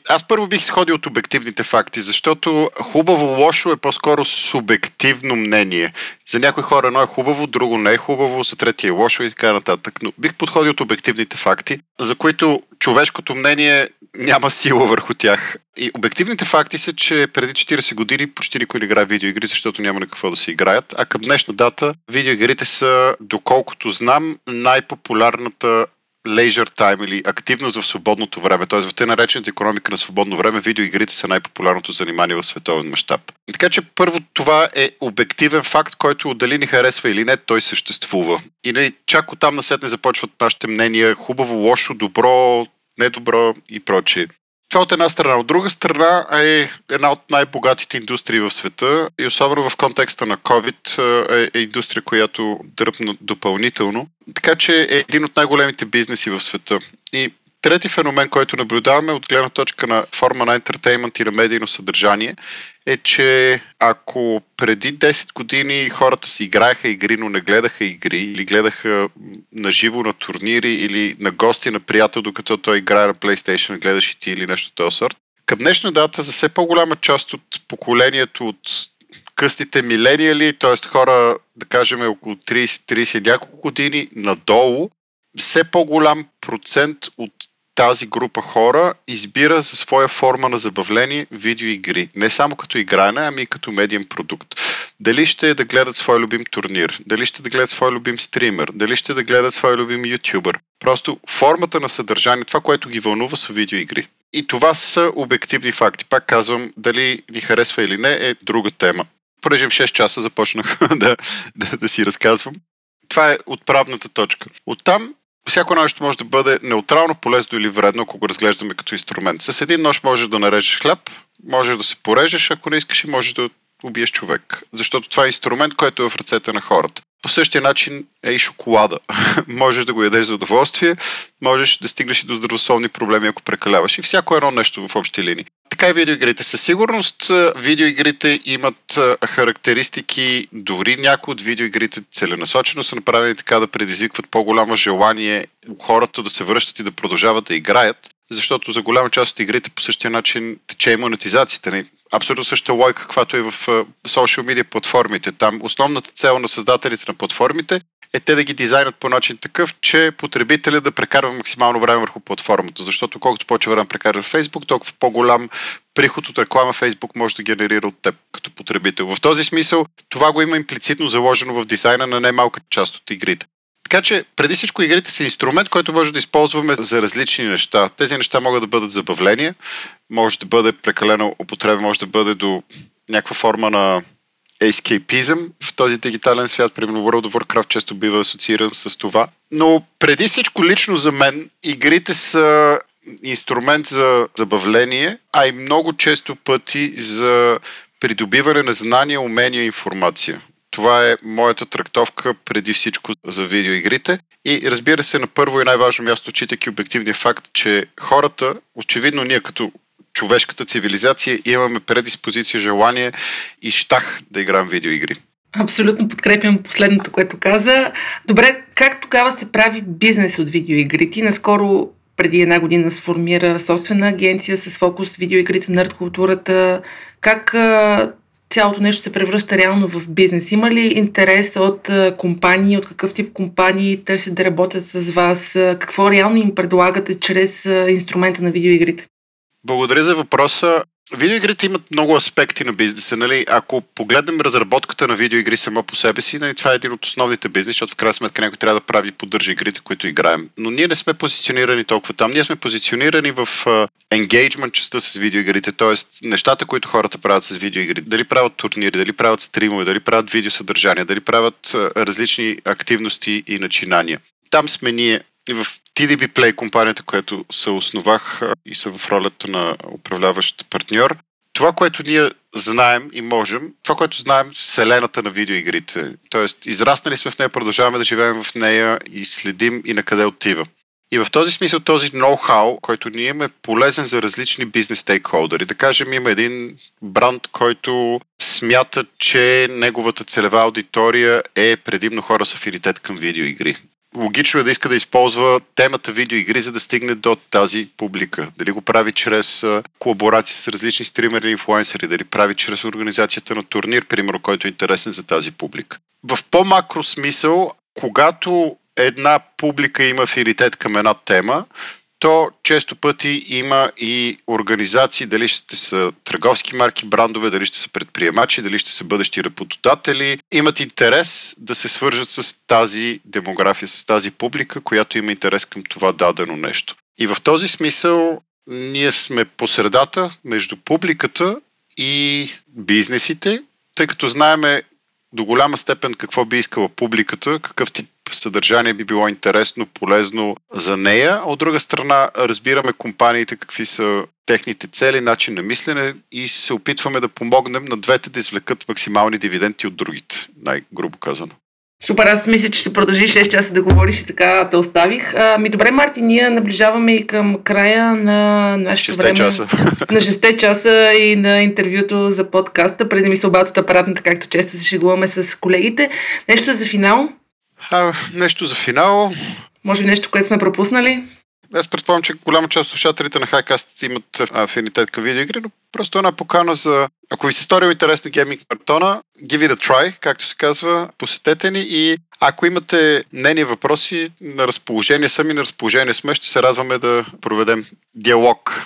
Аз първо бих сходил от обективните факти, защото хубаво-лошо е по-скоро субективно мнение. За някои хора едно е хубаво, друго не е хубаво, за третия е лошо и така нататък. Но бих подходил от обективните факти, за които човешкото мнение няма сила върху тях. И обективните факти са, че преди 40 години почти никой не играе видеоигри, защото няма на какво да се играят. А към днешна дата видеоигрите са, доколкото знам, най-популярната leisure time или активност в свободното време, т.е. в тъй наречената икономика на свободно време, видеоигрите са най-популярното занимание в световен мащаб. Така че първо това е обективен факт, който дали ни харесва или не, той съществува. И не, чак оттам насетне започват нашите мнения хубаво, лошо, добро, недобро и прочее. Това от една страна. От друга страна е една от най-богатите индустрии в света и особено в контекста на COVID е индустрия, която дръпна допълнително. Така че е един от най-големите бизнеси в света. И трети феномен, който наблюдаваме от гледна точка на форма на ентертеймент и на медийно съдържание, е, че ако преди 10 години хората си играеха игри, но не гледаха игри или гледаха наживо на турнири или на гости на приятел, докато той играе на PlayStation, гледаш и ти или нещо този сорт, към днешна дата за все по-голяма част от поколението от късните милениали, т.е. хора, да кажем, около 30 няколко години надолу, все по-голям процент от тази група хора избира за своя форма на забавление видеоигри. Не само като игране, ами и като медиен продукт. Дали ще да гледат свой любим турнир, дали ще да гледат свой любим стример, дали ще да гледат свой любим ютубър. Просто формата на съдържание, това, което ги вълнува, са видеоигри. И това са обективни факти. Пак казвам, дали ни харесва или не е друга тема. Порежим 6 часа започнах да си разказвам. Това е отправната точка. Оттам всяко нещо може да бъде неутрално, полезно или вредно, ако го разглеждаме като инструмент. С един нож можеш да нарежеш хляб, можеш да се порежеш, ако не искаш, и можеш да убиеш човек. Защото това е инструмент, който е в ръцете на хората. По същия начин е и шоколада. Можеш да го ядеш за удоволствие, можеш да стигнеш и до здравословни проблеми, ако прекаляваш. И всяко едно нещо в общи линии. Така и видеоигрите. Със сигурност видеоигрите имат характеристики, дори някои от видеоигрите целенасочено са направени така да предизвикват по-голямо желание хората да се връщат и да продължават да играят, защото за голяма част от игрите по същия начин тече и монетизацията. Абсолютно същата логика, каквато и в social media платформите. Там основната цел на създателите на платформите е те да ги дизайнат по начин такъв, че потребителя да прекарва максимално време върху платформата. Защото колкото повече време прекарва в Facebook, толкова по-голям приход от реклама Facebook може да генерира от теб като потребител. В този смисъл това го има имплицитно заложено в дизайна на най-малка част от игрите. Така че преди всичко игрите са инструмент, който може да използваме за различни неща. Тези неща могат да бъдат забавление, може да бъде прекалено употреба, може да бъде до някаква форма на ескейпизъм в този дигитален свят. Примерно World of Warcraft често бива асоцииран с това. Но преди всичко лично за мен игрите са инструмент за забавление, а и много често пъти за придобиване на знания, умения и информация. Това е моята трактовка преди всичко за видеоигрите. И разбира се, на първо и най-важно място, читайки обективния факт, че хората, очевидно ние като човешката цивилизация, имаме предиспозиция, желание и щах да играем видеоигри. Абсолютно подкрепям последното, което каза. Добре, как тогава се прави бизнес от видеоигрите? Наскоро преди 1 година сформира собствена агенция с фокус видеоигрите, нърд културата. Как цялото нещо се превръща реално в бизнес? Има ли интерес от компании, от какъв тип компании търсят да работят с вас? Какво реално им предлагате чрез инструмента на видеоигрите? Благодаря за въпроса. Видеоигрите имат много аспекти на бизнеса. Нали? Ако погледнем разработката на видеоигри само по себе си, нали, това е един от основните бизнеси, защото в крайна сметка някой трябва да прави и поддържа игрите, които играем. Но ние не сме позиционирани толкова там. Ние сме позиционирани в engagement частта с видеоигрите, т.е. нещата, които хората правят с видеоигри. Дали правят турнири, дали правят стримове, дали правят видеосъдържания, дали правят различни активности и начинания. Там сме ние. И в TDB Play, компанията, която се основах и съм в ролята на управляващ партньор, това, което ние знаем и можем, това, което знаем вселената на видеоигрите. Тоест, израснали сме в нея, продължаваме да живеем в нея и следим и на къде отива. И в този смисъл този ноу-хау, който ние имаме, е полезен за различни бизнес стейкхолдери. Да кажем, има един бранд, който смята, че неговата целева аудитория е предимно хора с афинитет към видеоигри. Логично е да иска да използва темата видеоигри, за да стигне до тази публика. Дали го прави чрез колаборации с различни стримери и инфлуенсъри, дали прави чрез организацията на турнир, примерно, който е интересен за тази публика. В по-макро смисъл, когато една публика има афинитет към една тема, то често пъти има и организации, дали ще са търговски марки, брандове, дали ще са предприемачи, дали ще са бъдещи работодатели, имат интерес да се свържат с тази демография, с тази публика, която има интерес към това дадено нещо. И в този смисъл ние сме по средата между публиката и бизнесите, тъй като знаеме до голяма степен какво би искала публиката, какъв тип съдържание би било интересно, полезно за нея. От друга страна, разбираме компаниите, какви са техните цели, начин на мислене и се опитваме да помогнем на двете да извлекат максимални дивиденти от другите, най-грубо казано. Супер, аз мисля, че ще продължиш 6 часа да говориш и така те оставих. Добре, Марти, ние наближаваме и към края на нашето време. На 6 часа и на интервюто за подкаста, преди да ми се обадят от апаратната, както често се шегуваме с колегите. Нещо за финал? Може би нещо, което сме пропуснали? Аз предполагам, че голяма част от слушателите на Highcast имат афинитет към видеоигри, но просто една покана за... Ако ви се стори интересно гейминг мартона, give it a try, както се казва, посетете ни и ако имате мнение, въпроси, на разположение сами, на разположение сме, ще се радваме да проведем диалог.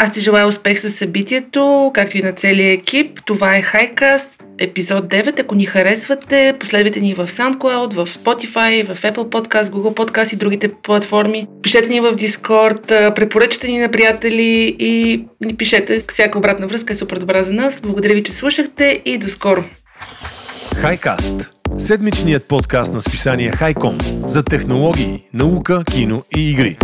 Аз ти желая успех със събитието, както и на целия екип. Това е Highcast, епизод 9. Ако ни харесвате, последвайте ни в SoundCloud, в Spotify, в Apple Podcast, Google Podcast и другите платформи. Пишете ни в Discord, препоръчате ни на приятели и ни пишете. Всяка обратна връзка е супер добра за нас. Благодаря ви, че слушахте и до скоро. Highcast. Седмичният подкаст на списание HiCom за технологии, наука, кино и игри.